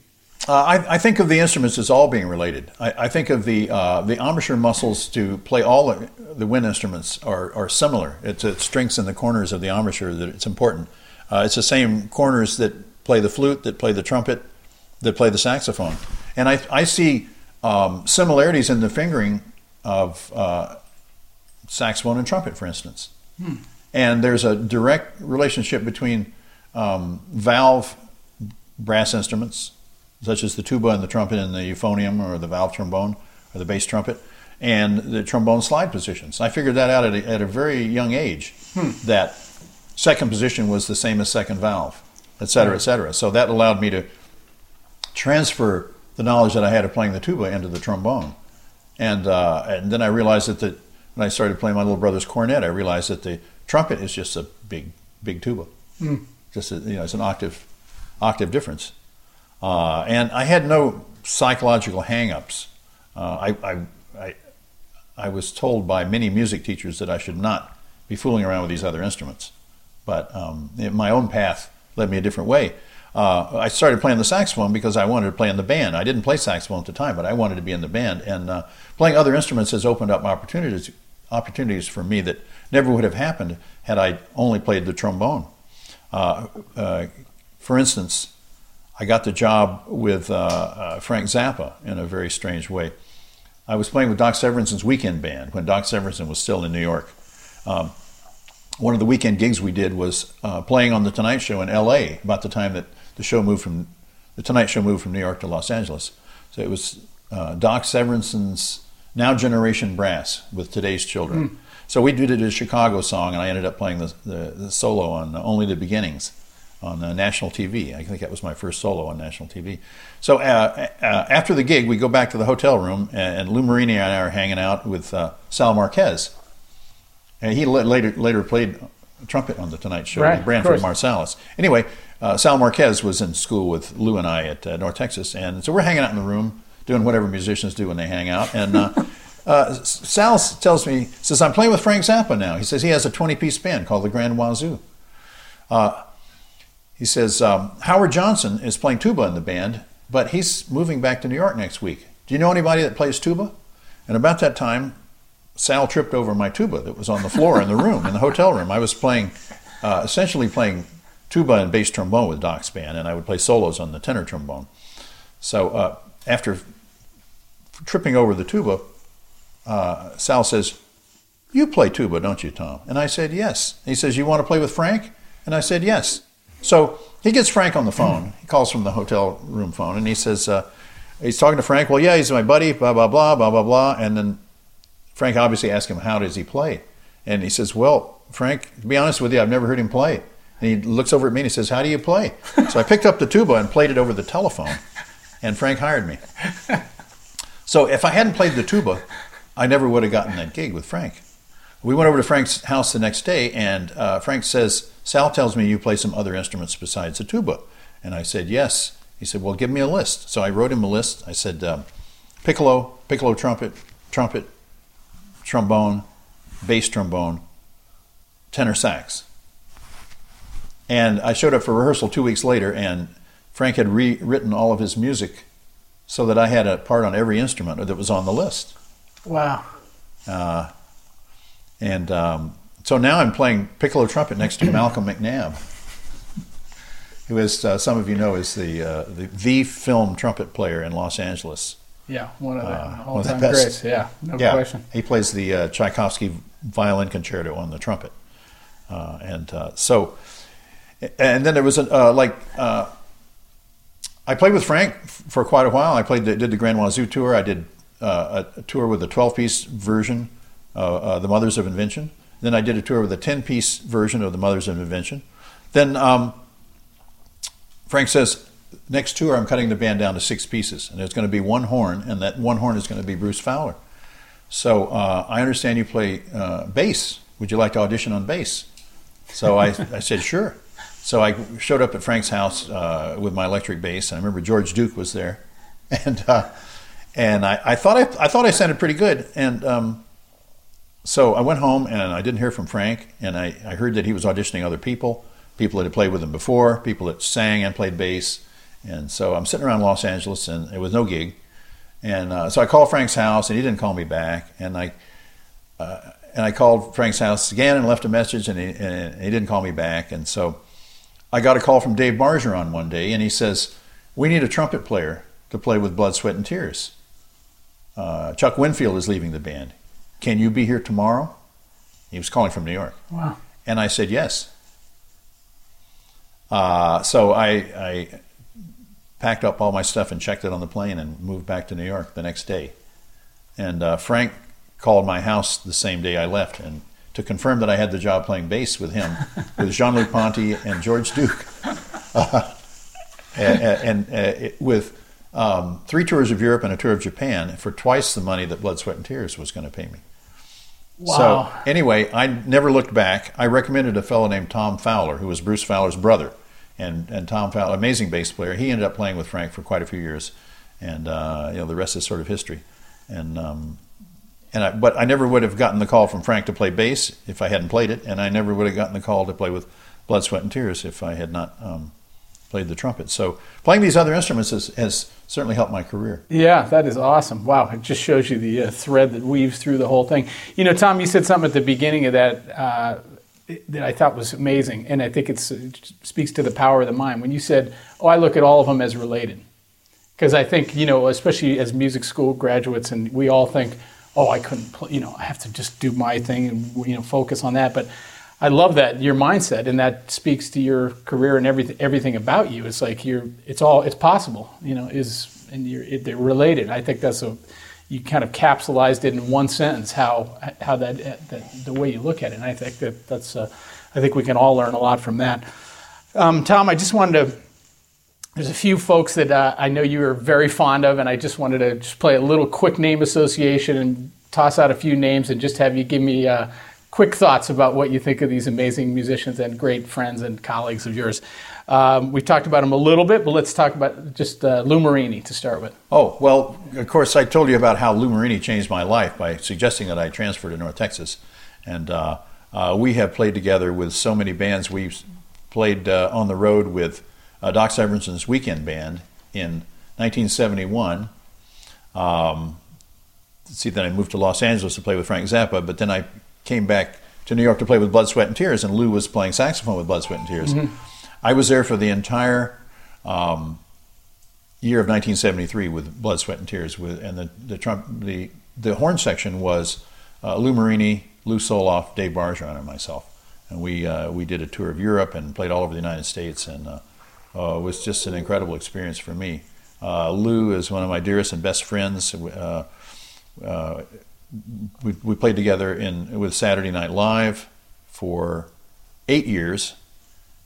I think of the instruments as all being related. I think of the embouchure muscles to play all the wind instruments are similar. It's the strengths in the corners of the embouchure that it's important. It's the same corners that play the flute, that play the trumpet, that play the saxophone. And I see similarities in the fingering of saxophone and trumpet, for instance. Hmm. And there's a direct relationship between valve brass instruments, such as the tuba and the trumpet and the euphonium or the valve trombone or the bass trumpet, and the trombone slide positions. I figured that out at a very young age, that second position was the same as second valve, et cetera, et cetera. So that allowed me to transfer the knowledge that I had of playing the tuba into the trombone. And then I realized that when I started playing my little brother's cornet, I realized that the trumpet is just a big, big tuba. Hmm. It's an octave difference. And I had no psychological hang-ups. I was told by many music teachers that I should not be fooling around with these other instruments. But my own path led me a different way. I started playing the saxophone because I wanted to play in the band. I didn't play saxophone at the time, but I wanted to be in the band. And playing other instruments has opened up opportunities for me that never would have happened had I only played the trombone. For instance, I got the job with Frank Zappa in a very strange way. I was playing with Doc Severinson's weekend band when Doc Severinson was still in New York. One of the weekend gigs we did was playing on The Tonight Show in L.A. about the time that the Tonight Show moved from New York to Los Angeles. So it was Doc Severinson's Now Generation Brass with Today's Children. Mm. So we did it as a Chicago song, and I ended up playing the solo on Only the Beginnings on national TV. I think that was my first solo on national TV. So after the gig, we go back to the hotel room, and Lou Marini and I are hanging out with Sal Marquez. And he later played trumpet on The Tonight Show with Branford Marsalis. Anyway, Sal Marquez was in school with Lou and I at North Texas, and so we're hanging out in the room doing whatever musicians do when they hang out. And Sal tells me, says, "I'm playing with Frank Zappa now." He says he has a 20-piece band called the Grand Wazoo. He says, Howard Johnson is playing tuba in the band, but he's moving back to New York next week. Do you know anybody that plays tuba? And about that time, Sal tripped over my tuba that was on the floor in the room, in the hotel room. I was playing, essentially playing tuba and bass trombone with Doc's band, and I would play solos on the tenor trombone. So after tripping over the tuba, Sal says, "You play tuba, don't you, Tom?" And I said, "Yes." He says, "You want to play with Frank?" And I said, "Yes." So he gets Frank on the phone. He calls from the hotel room phone, and he says, he's talking to Frank. "Well, yeah, he's my buddy, blah, blah, blah, blah, blah, blah." And then Frank obviously asked him, "How does he play?" And he says, "Well, Frank, to be honest with you, I've never heard him play." And he looks over at me and he says, "How do you play?" So I picked up the tuba and played it over the telephone, and Frank hired me. So if I hadn't played the tuba, I never would have gotten that gig with Frank. We went over to Frank's house the next day, and Frank says, "Sal tells me you play some other instruments besides the tuba." And I said, "Yes." He said, "Well, give me a list." So I wrote him a list. I said, piccolo, piccolo trumpet, trumpet, trombone, bass trombone, tenor sax. And I showed up for rehearsal 2 weeks later, and Frank had rewritten all of his music so that I had a part on every instrument that was on the list. Wow. So now I'm playing piccolo trumpet next to Malcolm McNabb, who, as some of you know, is the film trumpet player in Los Angeles. Yeah, one of the all-time greats. Yeah, no question. He plays the Tchaikovsky Violin Concerto on the trumpet, and then there was I played with Frank for quite a while. I did the Grand Wazoo tour. I did a tour with a 12-piece version of The Mothers of Invention. Then I did a tour with a 10-piece version of The Mothers of Invention. Then Frank says, "Next tour, I'm cutting the band down to 6 pieces, and there's going to be one horn, and that one horn is going to be Bruce Fowler. So I understand you play bass. Would you like to audition on bass?" So I said, "Sure." So I showed up at Frank's house with my electric bass, and I remember George Duke was there, and I thought I sounded pretty good, and so I went home and I didn't hear from Frank, and I heard that he was auditioning other people that had played with him before, people that sang and played bass, and so I'm sitting around Los Angeles and it was no gig, and so I called Frank's house and he didn't call me back, and I called Frank's house again and left a message and he didn't call me back, and so I got a call from Dave Bargeron one day, and he says, "We need a trumpet player to play with Blood, Sweat, and Tears. Chuck Winfield is leaving the band. Can you be here tomorrow?" He was calling from New York. Wow. And I said yes. So I packed up all my stuff and checked it on the plane and moved back to New York the next day. And Frank called my house the same day I left and to confirm that I had the job playing bass with him, with Jean-Luc Ponty and George Duke, with 3 tours of Europe and a tour of Japan for twice the money that Blood, Sweat, and Tears was going to pay me. Wow. So anyway, I never looked back. I recommended a fellow named Tom Fowler, who was Bruce Fowler's brother, and Tom Fowler, amazing bass player. He ended up playing with Frank for quite a few years, and the rest is sort of history. And but I never would have gotten the call from Frank to play bass if I hadn't played it, and I never would have gotten the call to play with Blood, Sweat, and Tears if I had not played the trumpet. So playing these other instruments has certainly helped my career. Yeah, that is awesome. Wow, it just shows you the thread that weaves through the whole thing. You know, Tom, you said something at the beginning of that that I thought was amazing, and I think it speaks to the power of the mind. When you said, I look at all of them as related. Because I think, especially as music school graduates, and we all think, I couldn't play, I have to just do my thing and, focus on that. But I love that, your mindset, and that speaks to your career and everything about you. It's like it's possible, they're related. I think you kind of capsulized it in one sentence, how that the way you look at it. And I think I think we can all learn a lot from that. Tom, I just wanted to, there's a few folks that I know you are very fond of, and I just wanted to just play a little quick name association and toss out a few names and just have you give me quick thoughts about what you think of these amazing musicians and great friends and colleagues of yours. We talked about them a little bit, but let's talk about just Lou Marini to start with. Oh, well, of course, I told you about how Lou Marini changed my life by suggesting that I transfer to North Texas. And we have played together with so many bands. We've played on the road with Doc Severinson's Weekend Band in 1971. Then I moved to Los Angeles to play with Frank Zappa, but then I came back to New York to play with Blood, Sweat, and Tears, and Lou was playing saxophone with Blood, Sweat, and Tears. Mm-hmm. I was there for the entire year of 1973 with Blood, Sweat, and Tears, and the horn section was Lou Marini, Lou Soloff, Dave Bargeron, and myself. And we did a tour of Europe and played all over the United States, and it was just an incredible experience for me. Lou is one of my dearest and best friends. We played together with Saturday Night Live for 8 years,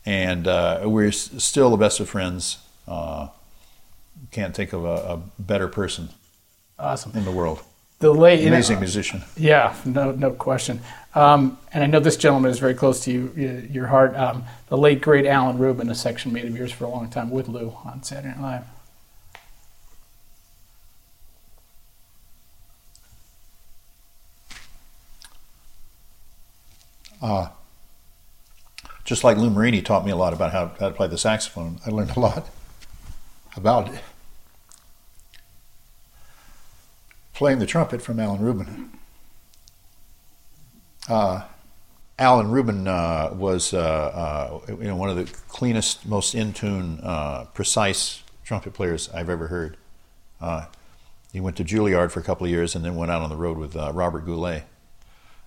and we're still the best of friends. Can't think of a better person. Awesome. In the world. Amazing musician. Yeah, no question. And I know this gentleman is very close to you, your heart. The late, great Alan Rubin, a section mate of yours for a long time with Lou on Saturday Night Live. Just like Lou Marini taught me a lot about how to play the saxophone, I learned a lot about it. Playing the trumpet from Alan Rubin. Alan Rubin was one of the cleanest, most in-tune, precise trumpet players I've ever heard. He went to Juilliard for a couple of years and then went out on the road with Robert Goulet.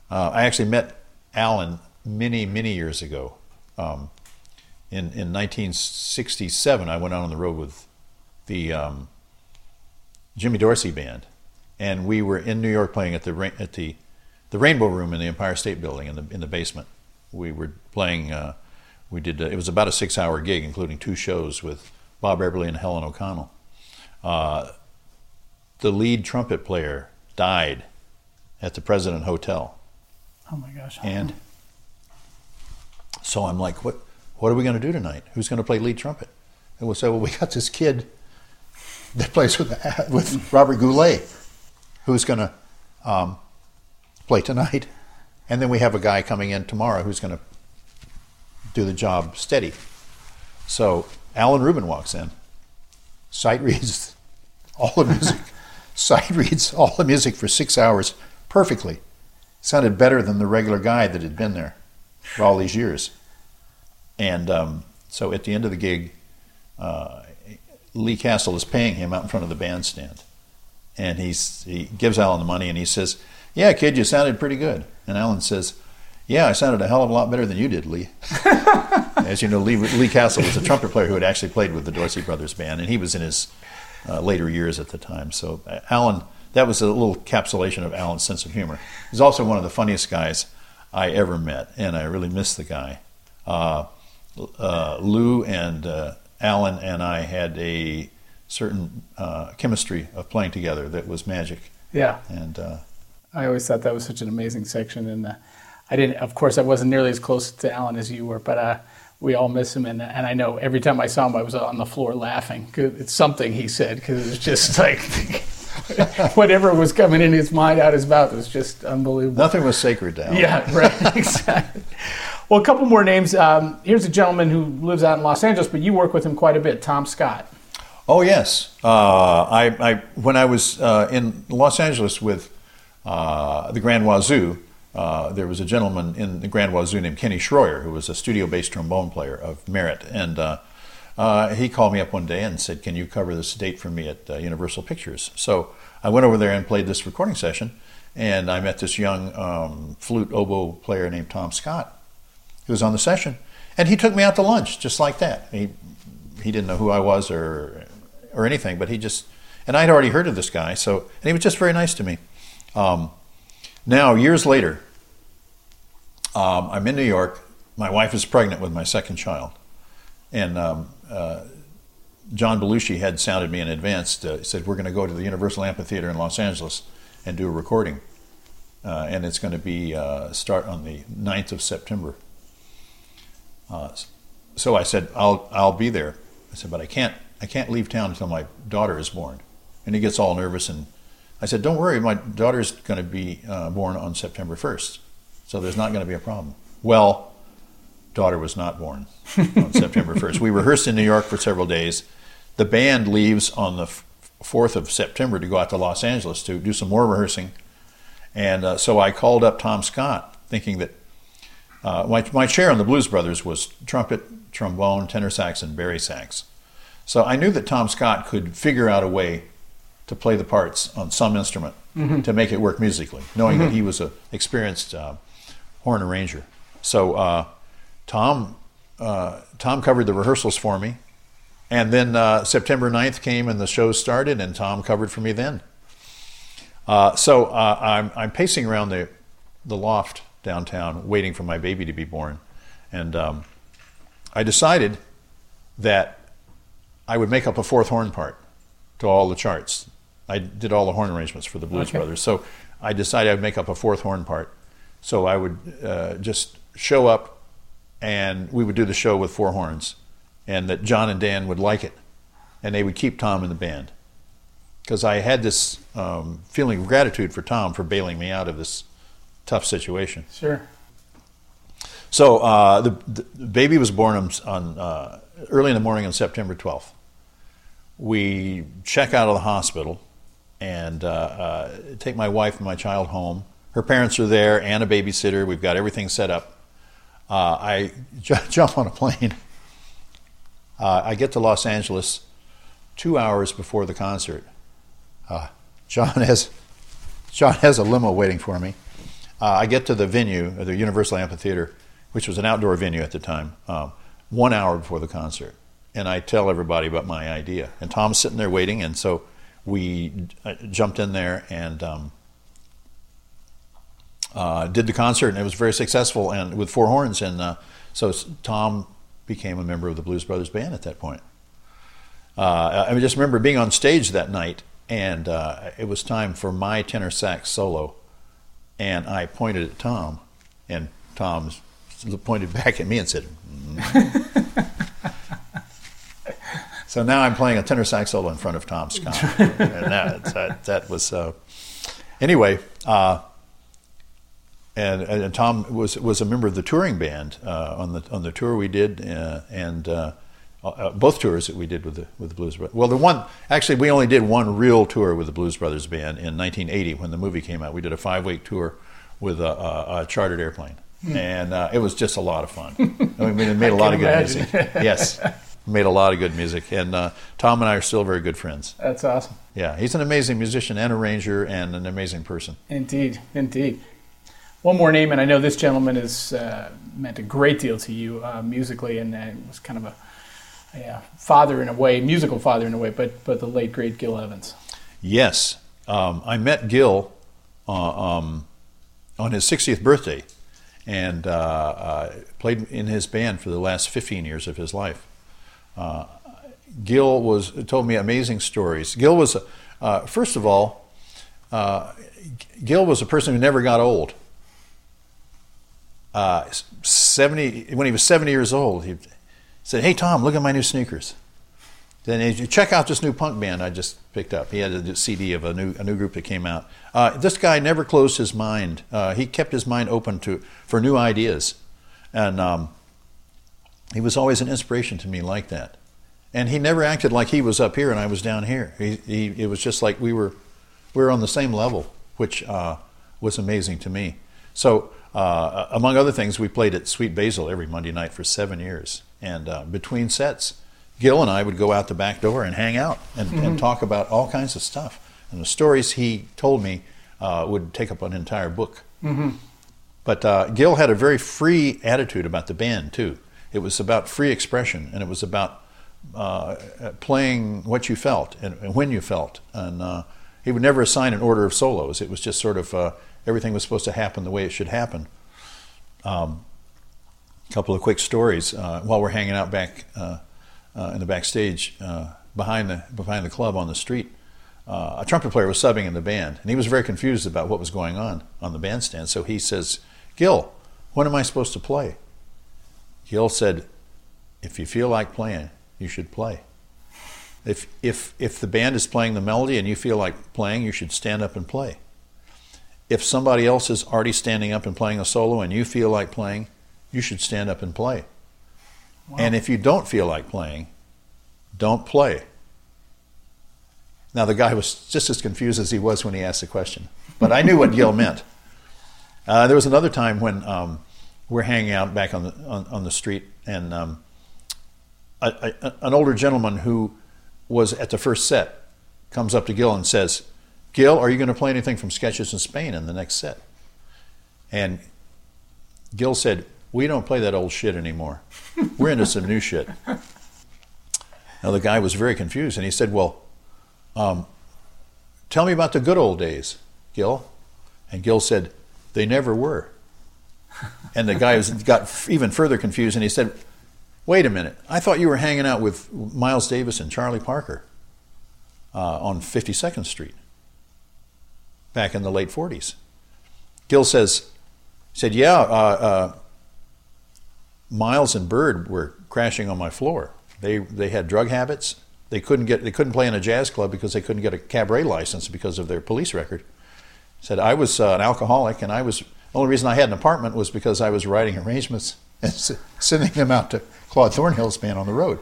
I actually met Alan many, many years ago. In 1967, I went out on the road with the Jimmy Dorsey Band. And we were in New York playing at the Rainbow Room in the Empire State Building in the basement. We were playing. It was about a 6-hour gig, including 2 shows with Bob Eberly and Helen O'Connell. The lead trumpet player died at the President Hotel. Oh my gosh! And so I'm like, what? what are we going to do tonight? Who's going to play lead trumpet? And we'll say, well, we got this kid that plays with Robert Goulet, who's going to play tonight. And then we have a guy coming in tomorrow who's going to do the job steady. So Alan Rubin walks in, sight reads all the music, sight reads all the music for 6 hours perfectly. It sounded better than the regular guy that had been there for all these years. And so at the end of the gig, Lee Castle is paying him out in front of the bandstand. And he gives Alan the money and he says, yeah, kid, you sounded pretty good. And Alan says, yeah, I sounded a hell of a lot better than you did, Lee. As you know, Lee Castle was a trumpet player who had actually played with the Dorsey Brothers Band, and he was in his later years at the time. So Alan, that was a little capsulation of Alan's sense of humor. He's also one of the funniest guys I ever met, and I really miss the guy. Lou and Alan and I had a certain chemistry of playing together that was magic. Yeah. And I always thought that was such an amazing section, and I didn't. Of course, I wasn't nearly as close to Alan as you were, but we all miss him. And I know every time I saw him, I was on the floor laughing. It's something he said, because it was just like whatever was coming in his mind, out his mouth, was just unbelievable. Nothing was sacred to Alan. Yeah, right. Exactly. Well, a couple more names. Here's a gentleman who lives out in Los Angeles, but you work with him quite a bit, Tom Scott. Oh yes. When I was in Los Angeles with the Grand Wazoo, there was a gentleman in the Grand Wazoo named Kenny Schroyer, who was a studio-based trombone player of merit, and he called me up one day and said, can you cover this date for me at Universal Pictures? So I went over there and played this recording session, and I met this young flute oboe player named Tom Scott, who was on the session, and he took me out to lunch just like that. He didn't know who I was or anything, but he just, and I'd already heard of this guy, so, and he was just very nice to me. Now, years later, I'm in New York. My wife is pregnant with my second child. And John Belushi had sounded me in advance. Said, we're going to go to the Universal Amphitheater in Los Angeles and do a recording. And it's going to be start on the 9th of September. So I said, I'll be there. I said, but I can't leave town until my daughter is born. And he gets all nervous, and I said, don't worry, my daughter's going to be born on September 1st, so there's not going to be a problem. Well, daughter was not born on September 1st. We rehearsed in New York for several days. The band leaves on the 4th of September to go out to Los Angeles to do some more rehearsing. And so I called up Tom Scott, thinking that my chair on the Blues Brothers was trumpet, trombone, tenor sax, and Barry sax. So I knew that Tom Scott could figure out a way to play the parts on some instrument, mm-hmm. to make it work musically, knowing mm-hmm. that he was an experienced horn arranger. So Tom covered the rehearsals for me, and then September 9th came and the show started, and Tom covered for me then. So I'm pacing around the loft downtown, waiting for my baby to be born, and I decided that I would make up a fourth horn part to all the charts. I did all the horn arrangements for the Blues Brothers. So I decided I'd make up a fourth horn part. So I would just show up, and we would do the show with four horns, and that John and Dan would like it, and they would keep Tom in the band. Because I had this feeling of gratitude for Tom for bailing me out of this tough situation. Sure. So the baby was born on early in the morning on September 12th. We check out of the hospital and take my wife and my child home. Her parents are there and a babysitter. We've got everything set up. I jump on a plane. I get to Los Angeles 2 hours before the concert. John has a limo waiting for me. I get to the venue, the Universal Amphitheater, which was an outdoor venue at the time, 1 hour before the concert. And I tell everybody about my idea. And Tom's sitting there waiting, and so we jumped in there and did the concert, and it was very successful and with four horns. And so Tom became a member of the Blues Brothers Band at that point. I just remember being on stage that night, and it was time for my tenor sax solo. And I pointed at Tom, and Tom's pointed back at me and said, mm. So now I'm playing a tenor sax solo in front of Tom Scott. And that was, anyway, and Tom was a member of the touring band on the tour we did, both tours that we did with the Blues Brothers. Well, we only did one real tour with the Blues Brothers Band in 1980 when the movie came out. We did a 5-week tour with a chartered airplane, and it was just a lot of fun. I mean, it made a lot of good music. Yes, made a lot of good music, and Tom and I are still very good friends. That's awesome. Yeah, he's an amazing musician and arranger and an amazing person. Indeed, indeed. One more name, and I know this gentleman has meant a great deal to you musically, and was kind of a father in a way, musical father in a way, but the late, great Gil Evans. Yes. I met Gil on his 60th birthday and played in his band for the last 15 years of his life. Gil told me amazing stories. Gil was, first of all, Gil was a person who never got old. 70 when he was 70 years old, he said, "Hey Tom, look at my new sneakers. Then check out this new punk band I just picked up." He had a CD of a new group that came out. This guy never closed his mind. He kept his mind open for new ideas, and he was always an inspiration to me like that. And he never acted like he was up here and I was down here. It was just like we were on the same level, which was amazing to me. So. Among other things, we played at Sweet Basil every Monday night for 7 years. And between sets, Gil and I would go out the back door and hang out and talk about all kinds of stuff. And the stories he told me would take up an entire book. Mm-hmm. But Gil had a very free attitude about the band, too. It was about free expression, and it was about playing what you felt and when you felt. And he would never assign an order of solos. It was just sort of... everything was supposed to happen the way it should happen. A couple of quick stories while we're hanging out back in the backstage behind the club on the street. A trumpet player was subbing in the band, and he was very confused about what was going on the bandstand. So he says, "Gil, when am I supposed to play?" Gil said, "If you feel like playing, you should play. If the band is playing the melody and you feel like playing, you should stand up and play. If somebody else is already standing up and playing a solo and you feel like playing, you should stand up and play. Wow. And if you don't feel like playing, don't play." Now, the guy was just as confused as he was when he asked the question. But I knew what Gil meant. There was another time when we're hanging out back on the street, and an older gentleman who was at the first set comes up to Gil and says, "Gil, are you going to play anything from Sketches in Spain in the next set?" And Gil said, "We don't play that old shit anymore. We're into some new shit." Now, the guy was very confused, and he said, "Well, tell me about the good old days, Gil." And Gil said, "They never were." And the guy got even further confused, and he said, "Wait a minute. I thought you were hanging out with Miles Davis and Charlie Parker on 52nd Street. Back in the late 40s. Gil said, "Yeah, Miles and Bird were crashing on my floor. They had drug habits. They couldn't play in a jazz club because they couldn't get a cabaret license because of their police record." Said, "I was an alcoholic, and only reason I had an apartment was because I was writing arrangements and sending them out to Claude Thornhill's band on the road."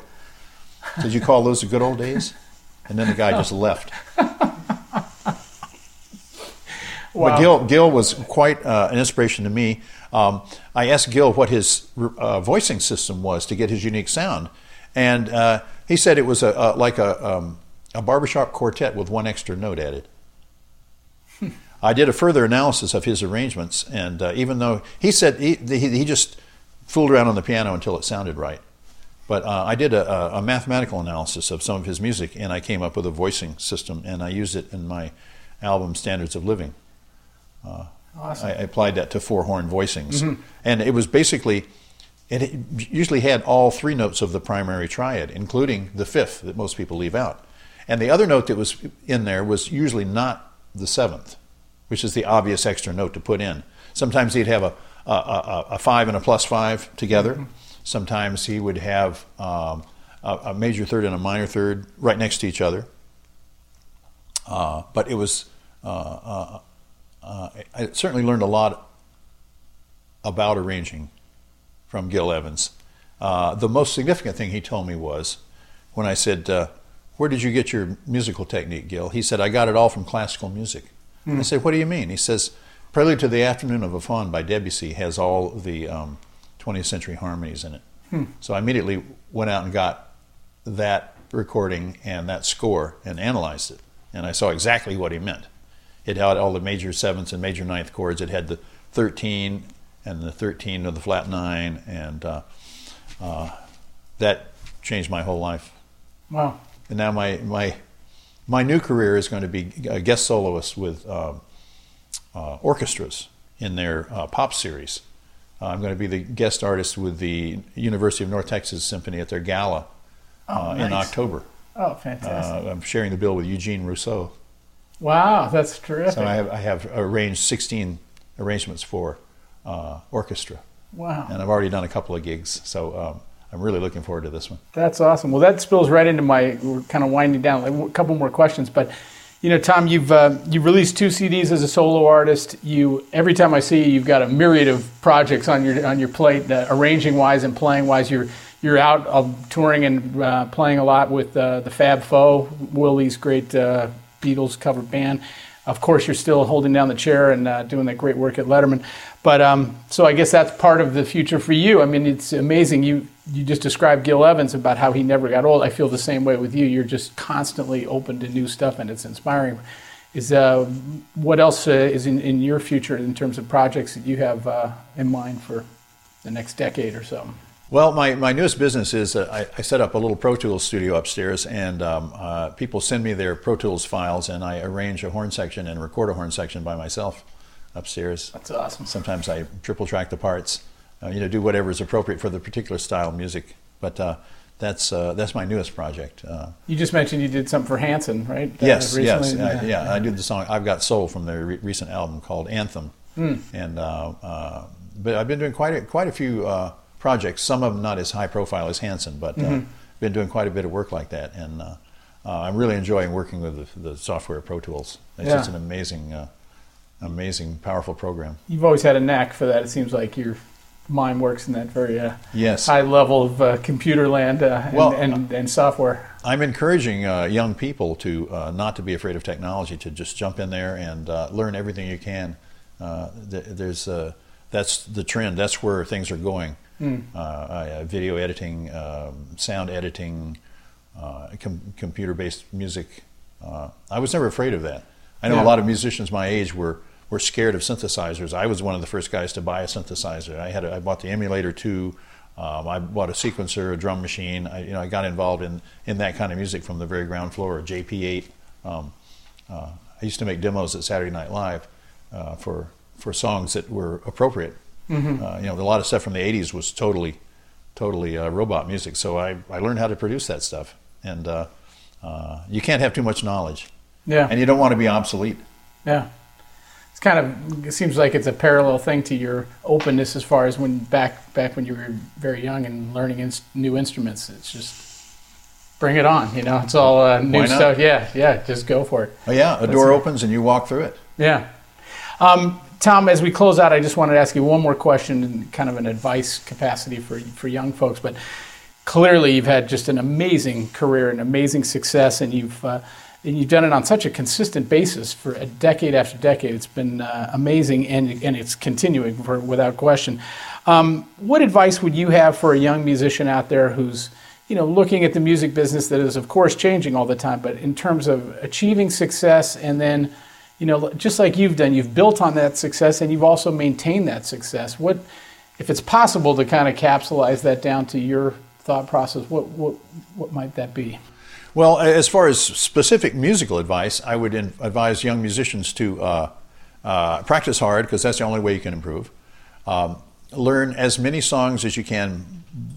Did you call those the good old days? And then the guy just left. Wow. But Gil was quite an inspiration to me. I asked Gil what his voicing system was to get his unique sound, and he said it was like a barbershop quartet with one extra note added. I did a further analysis of his arrangements, and even though he said he just fooled around on the piano until it sounded right, but I did a mathematical analysis of some of his music, and I came up with a voicing system, and I used it in my album Standards of Living. Awesome. I applied that to four horn voicings, and it was basically it usually had all three notes of the primary triad, including the fifth that most people leave out, and the other note that was in there was usually not the seventh, which is the obvious extra note to put in. Sometimes he'd have a a five and a plus five together. Mm-hmm. Sometimes he would have a major third and a minor third right next to each other. But it was, I certainly learned a lot about arranging from Gil Evans. The most significant thing he told me was when I said, where did you get your musical technique, Gil? He said, I got it all from classical music. Mm. I said, what do you mean? He says, Prelude to the Afternoon of a Faun by Debussy has all the 20th century harmonies in it. Mm. So I immediately went out and got that recording and that score and analyzed it. And I saw exactly what he meant. It had all the major sevenths and major ninth chords. It had the 13 and the 13 of the flat nine. And that changed my whole life. Wow. And now my new career is going to be a guest soloist with orchestras in their pop series. I'm going to be the guest artist with the University of North Texas Symphony at their gala in October. Oh, fantastic. I'm sharing the bill with Eugene Rousseau. Wow, that's terrific. So I have arranged 16 arrangements for orchestra. Wow. And I've already done a couple of gigs, so I'm really looking forward to this one. That's awesome. Well, that spills right into we're kind of winding down, like a couple more questions, but you know, Tom, you've released 2 CDs as a solo artist. Every time I see you've got a myriad of projects on your plate, arranging-wise and playing-wise. You're out touring and playing a lot with the Fab Four, Willie's great Beatles cover band. Of course, you're still holding down the chair and doing that great work at Letterman. But so I guess that's part of the future for you. I mean, it's amazing. You just described Gil Evans about how he never got old. I feel the same way with you. You're just constantly open to new stuff, and it's inspiring. Is what else is in your future in terms of projects that you have in mind for the next decade or so? Well, my newest business is I set up a little Pro Tools studio upstairs, and people send me their Pro Tools files, and I arrange a horn section and record a horn section by myself upstairs. That's awesome. Sometimes I triple track the parts, do whatever is appropriate for the particular style of music. But that's my newest project. You just mentioned you did something for Hanson, right? Yes. Yeah. I did the song I've Got Soul from their recent album called Anthem. Mm. And but I've been doing quite a few projects, some of them not as high profile as Hanson, but been doing quite a bit of work like that, and I'm really enjoying working with the software Pro Tools. It's just an amazing, powerful program. You've always had a knack for that. It seems like your mind works in that very high level of computer land and software. I'm encouraging young people to not to be afraid of technology, to just jump in there and learn everything you can. That's the trend. That's where things are going. Mm. Video editing, sound editing, computer-based music. I was never afraid of that. I know a lot of musicians my age were scared of synthesizers. I was one of the first guys to buy a synthesizer. I bought the Emulator 2. I bought a sequencer, a drum machine. I got involved in that kind of music from the very ground floor. JP8. I used to make demos at Saturday Night Live for songs that were appropriate. Mm-hmm. A lot of stuff from the 80s was totally robot music. So I learned how to produce that stuff. And you can't have too much knowledge. Yeah. And you don't want to be obsolete. Yeah. It's it seems like it's a parallel thing to your openness as far as when back when you were very young and learning new instruments. It's just bring it on, It's all new stuff. Yeah, just go for it. Oh, yeah, a door opens and you walk through it. Yeah. Tom, as we close out, I just wanted to ask you one more question in kind of an advice capacity for young folks. But clearly, you've had just an amazing career and amazing success, and you've done it on such a consistent basis for a decade after decade. It's been amazing, and it's continuing without question. What advice would you have for a young musician out there who's looking at the music business that is, of course, changing all the time, but in terms of achieving success and then just like you've done, you've built on that success and you've also maintained that success. What, if it's possible to kind of capsulize that down to your thought process, what might that be? Well, as far as specific musical advice, I would advise young musicians to practice hard, because that's the only way you can improve. Learn as many songs as you can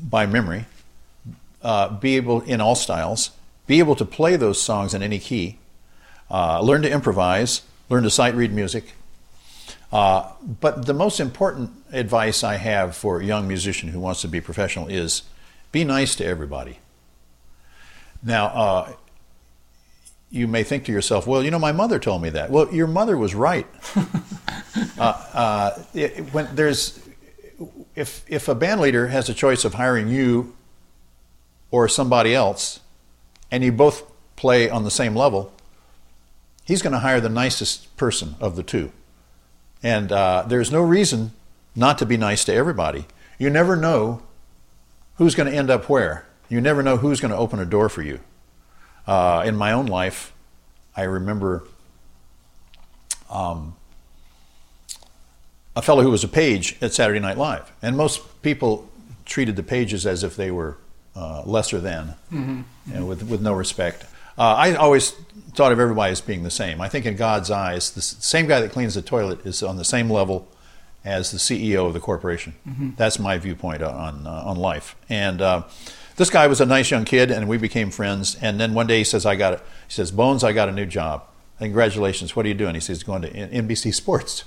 by memory. Be able, in all styles, be able to play those songs in any key. Learn to improvise. Learn to sight read music. But the most important advice I have for a young musician who wants to be professional is be nice to everybody. Now, you may think to yourself, well, you know, my mother told me that. Well, your mother was right. If a band leader has a choice of hiring you or somebody else, and you both play on the same level, he's going to hire the nicest person of the two. And there's no reason not to be nice to everybody. You never know who's going to end up where. You never know who's going to open a door for you. In my own life, I remember a fellow who was a page at Saturday Night Live. And most people treated the pages as if they were lesser than, you know, with no respect. I always thought of everybody as being the same. I think in God's eyes, the same guy that cleans the toilet is on the same level as the CEO of the corporation. That's my viewpoint on life. And this guy was a nice young kid, and we became friends. And then one day he says, He says, Bones, I got a new job. Congratulations. What are you doing? He says, going to NBC Sports.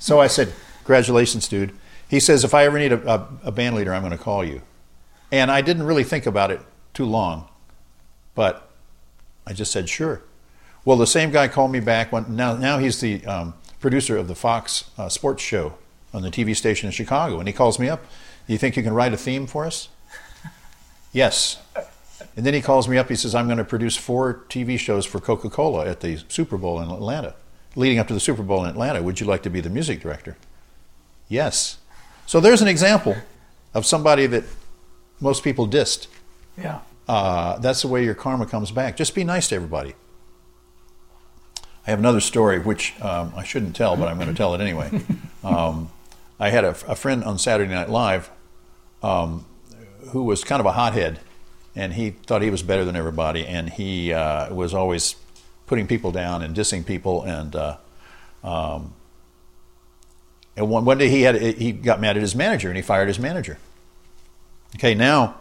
So I said, congratulations, dude. He says, if I ever need a band leader, I'm going to call you. And I didn't really think about it too long, but I just said, sure. Well, the same guy called me back. Now he's the producer of the Fox sports show on the TV station in Chicago. And he calls me up. You think you can write a theme for us? Yes. And then he calls me up. He says, I'm going to produce 4 TV shows for Coca-Cola at the Super Bowl in Atlanta, leading up to the Super Bowl in Atlanta. Would you like to be the music director? Yes. So there's an example of somebody that most people dissed. Yeah. That's the way your karma comes back. Just be nice to everybody. I have another story, which I shouldn't tell, but I'm going to tell it anyway. I had a friend on Saturday Night Live who was kind of a hothead, and he thought he was better than everybody, and he was always putting people down and dissing people. And one day he got mad at his manager, and he fired his manager. Okay, now...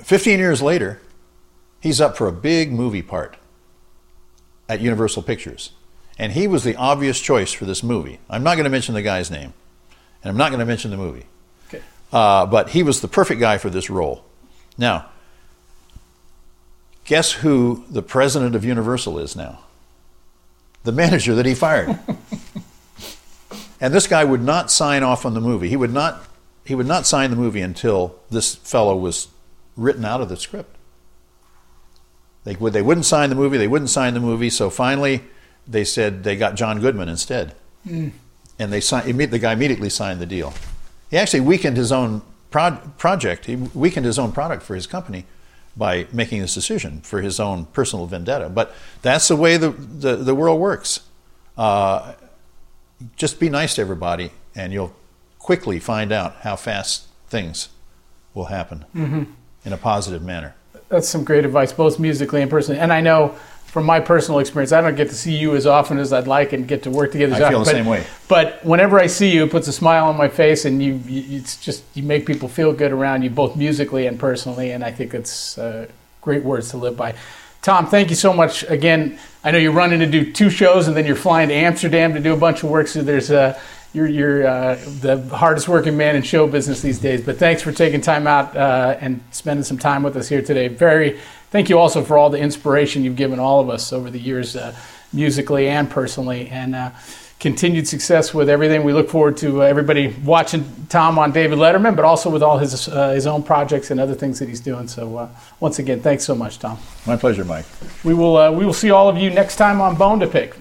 15 years later, he's up for a big movie part at Universal Pictures. And he was the obvious choice for this movie. I'm not going to mention the guy's name, and I'm not going to mention the movie. Okay. But he was the perfect guy for this role. Now, guess who the president of Universal is now? The manager that he fired. And this guy would not sign off on the movie. He would not sign the movie until this fellow was written out of the script. They wouldn't sign the movie. So finally, they said they got John Goodman instead, and the guy immediately signed the deal. He actually weakened his own project. He weakened his own product for his company by making this decision for his own personal vendetta. But that's the way the world works. Just be nice to everybody, and you'll quickly find out how fast things will happen in a positive manner. That's some great advice, both musically and personally. And I know from my personal experience, I don't get to see you as often as I'd like and get to work together as often. I feel the same way. But whenever I see you, it puts a smile on my face, and it's just, you make people feel good around you, both musically and personally, and I think it's great words to live by. Tom, thank you so much again. I know you're running to do 2 shows, and then you're flying to Amsterdam to do a bunch of work, so there's You're the hardest working man in show business these days, but thanks for taking time out and spending some time with us here today. Thank you also for all the inspiration you've given all of us over the years, musically and personally, and continued success with everything. We look forward to everybody watching Tom on David Letterman, but also with all his own projects and other things that he's doing. So once again, thanks so much, Tom. My pleasure, Mike. We will see all of you next time on Bone to Pick.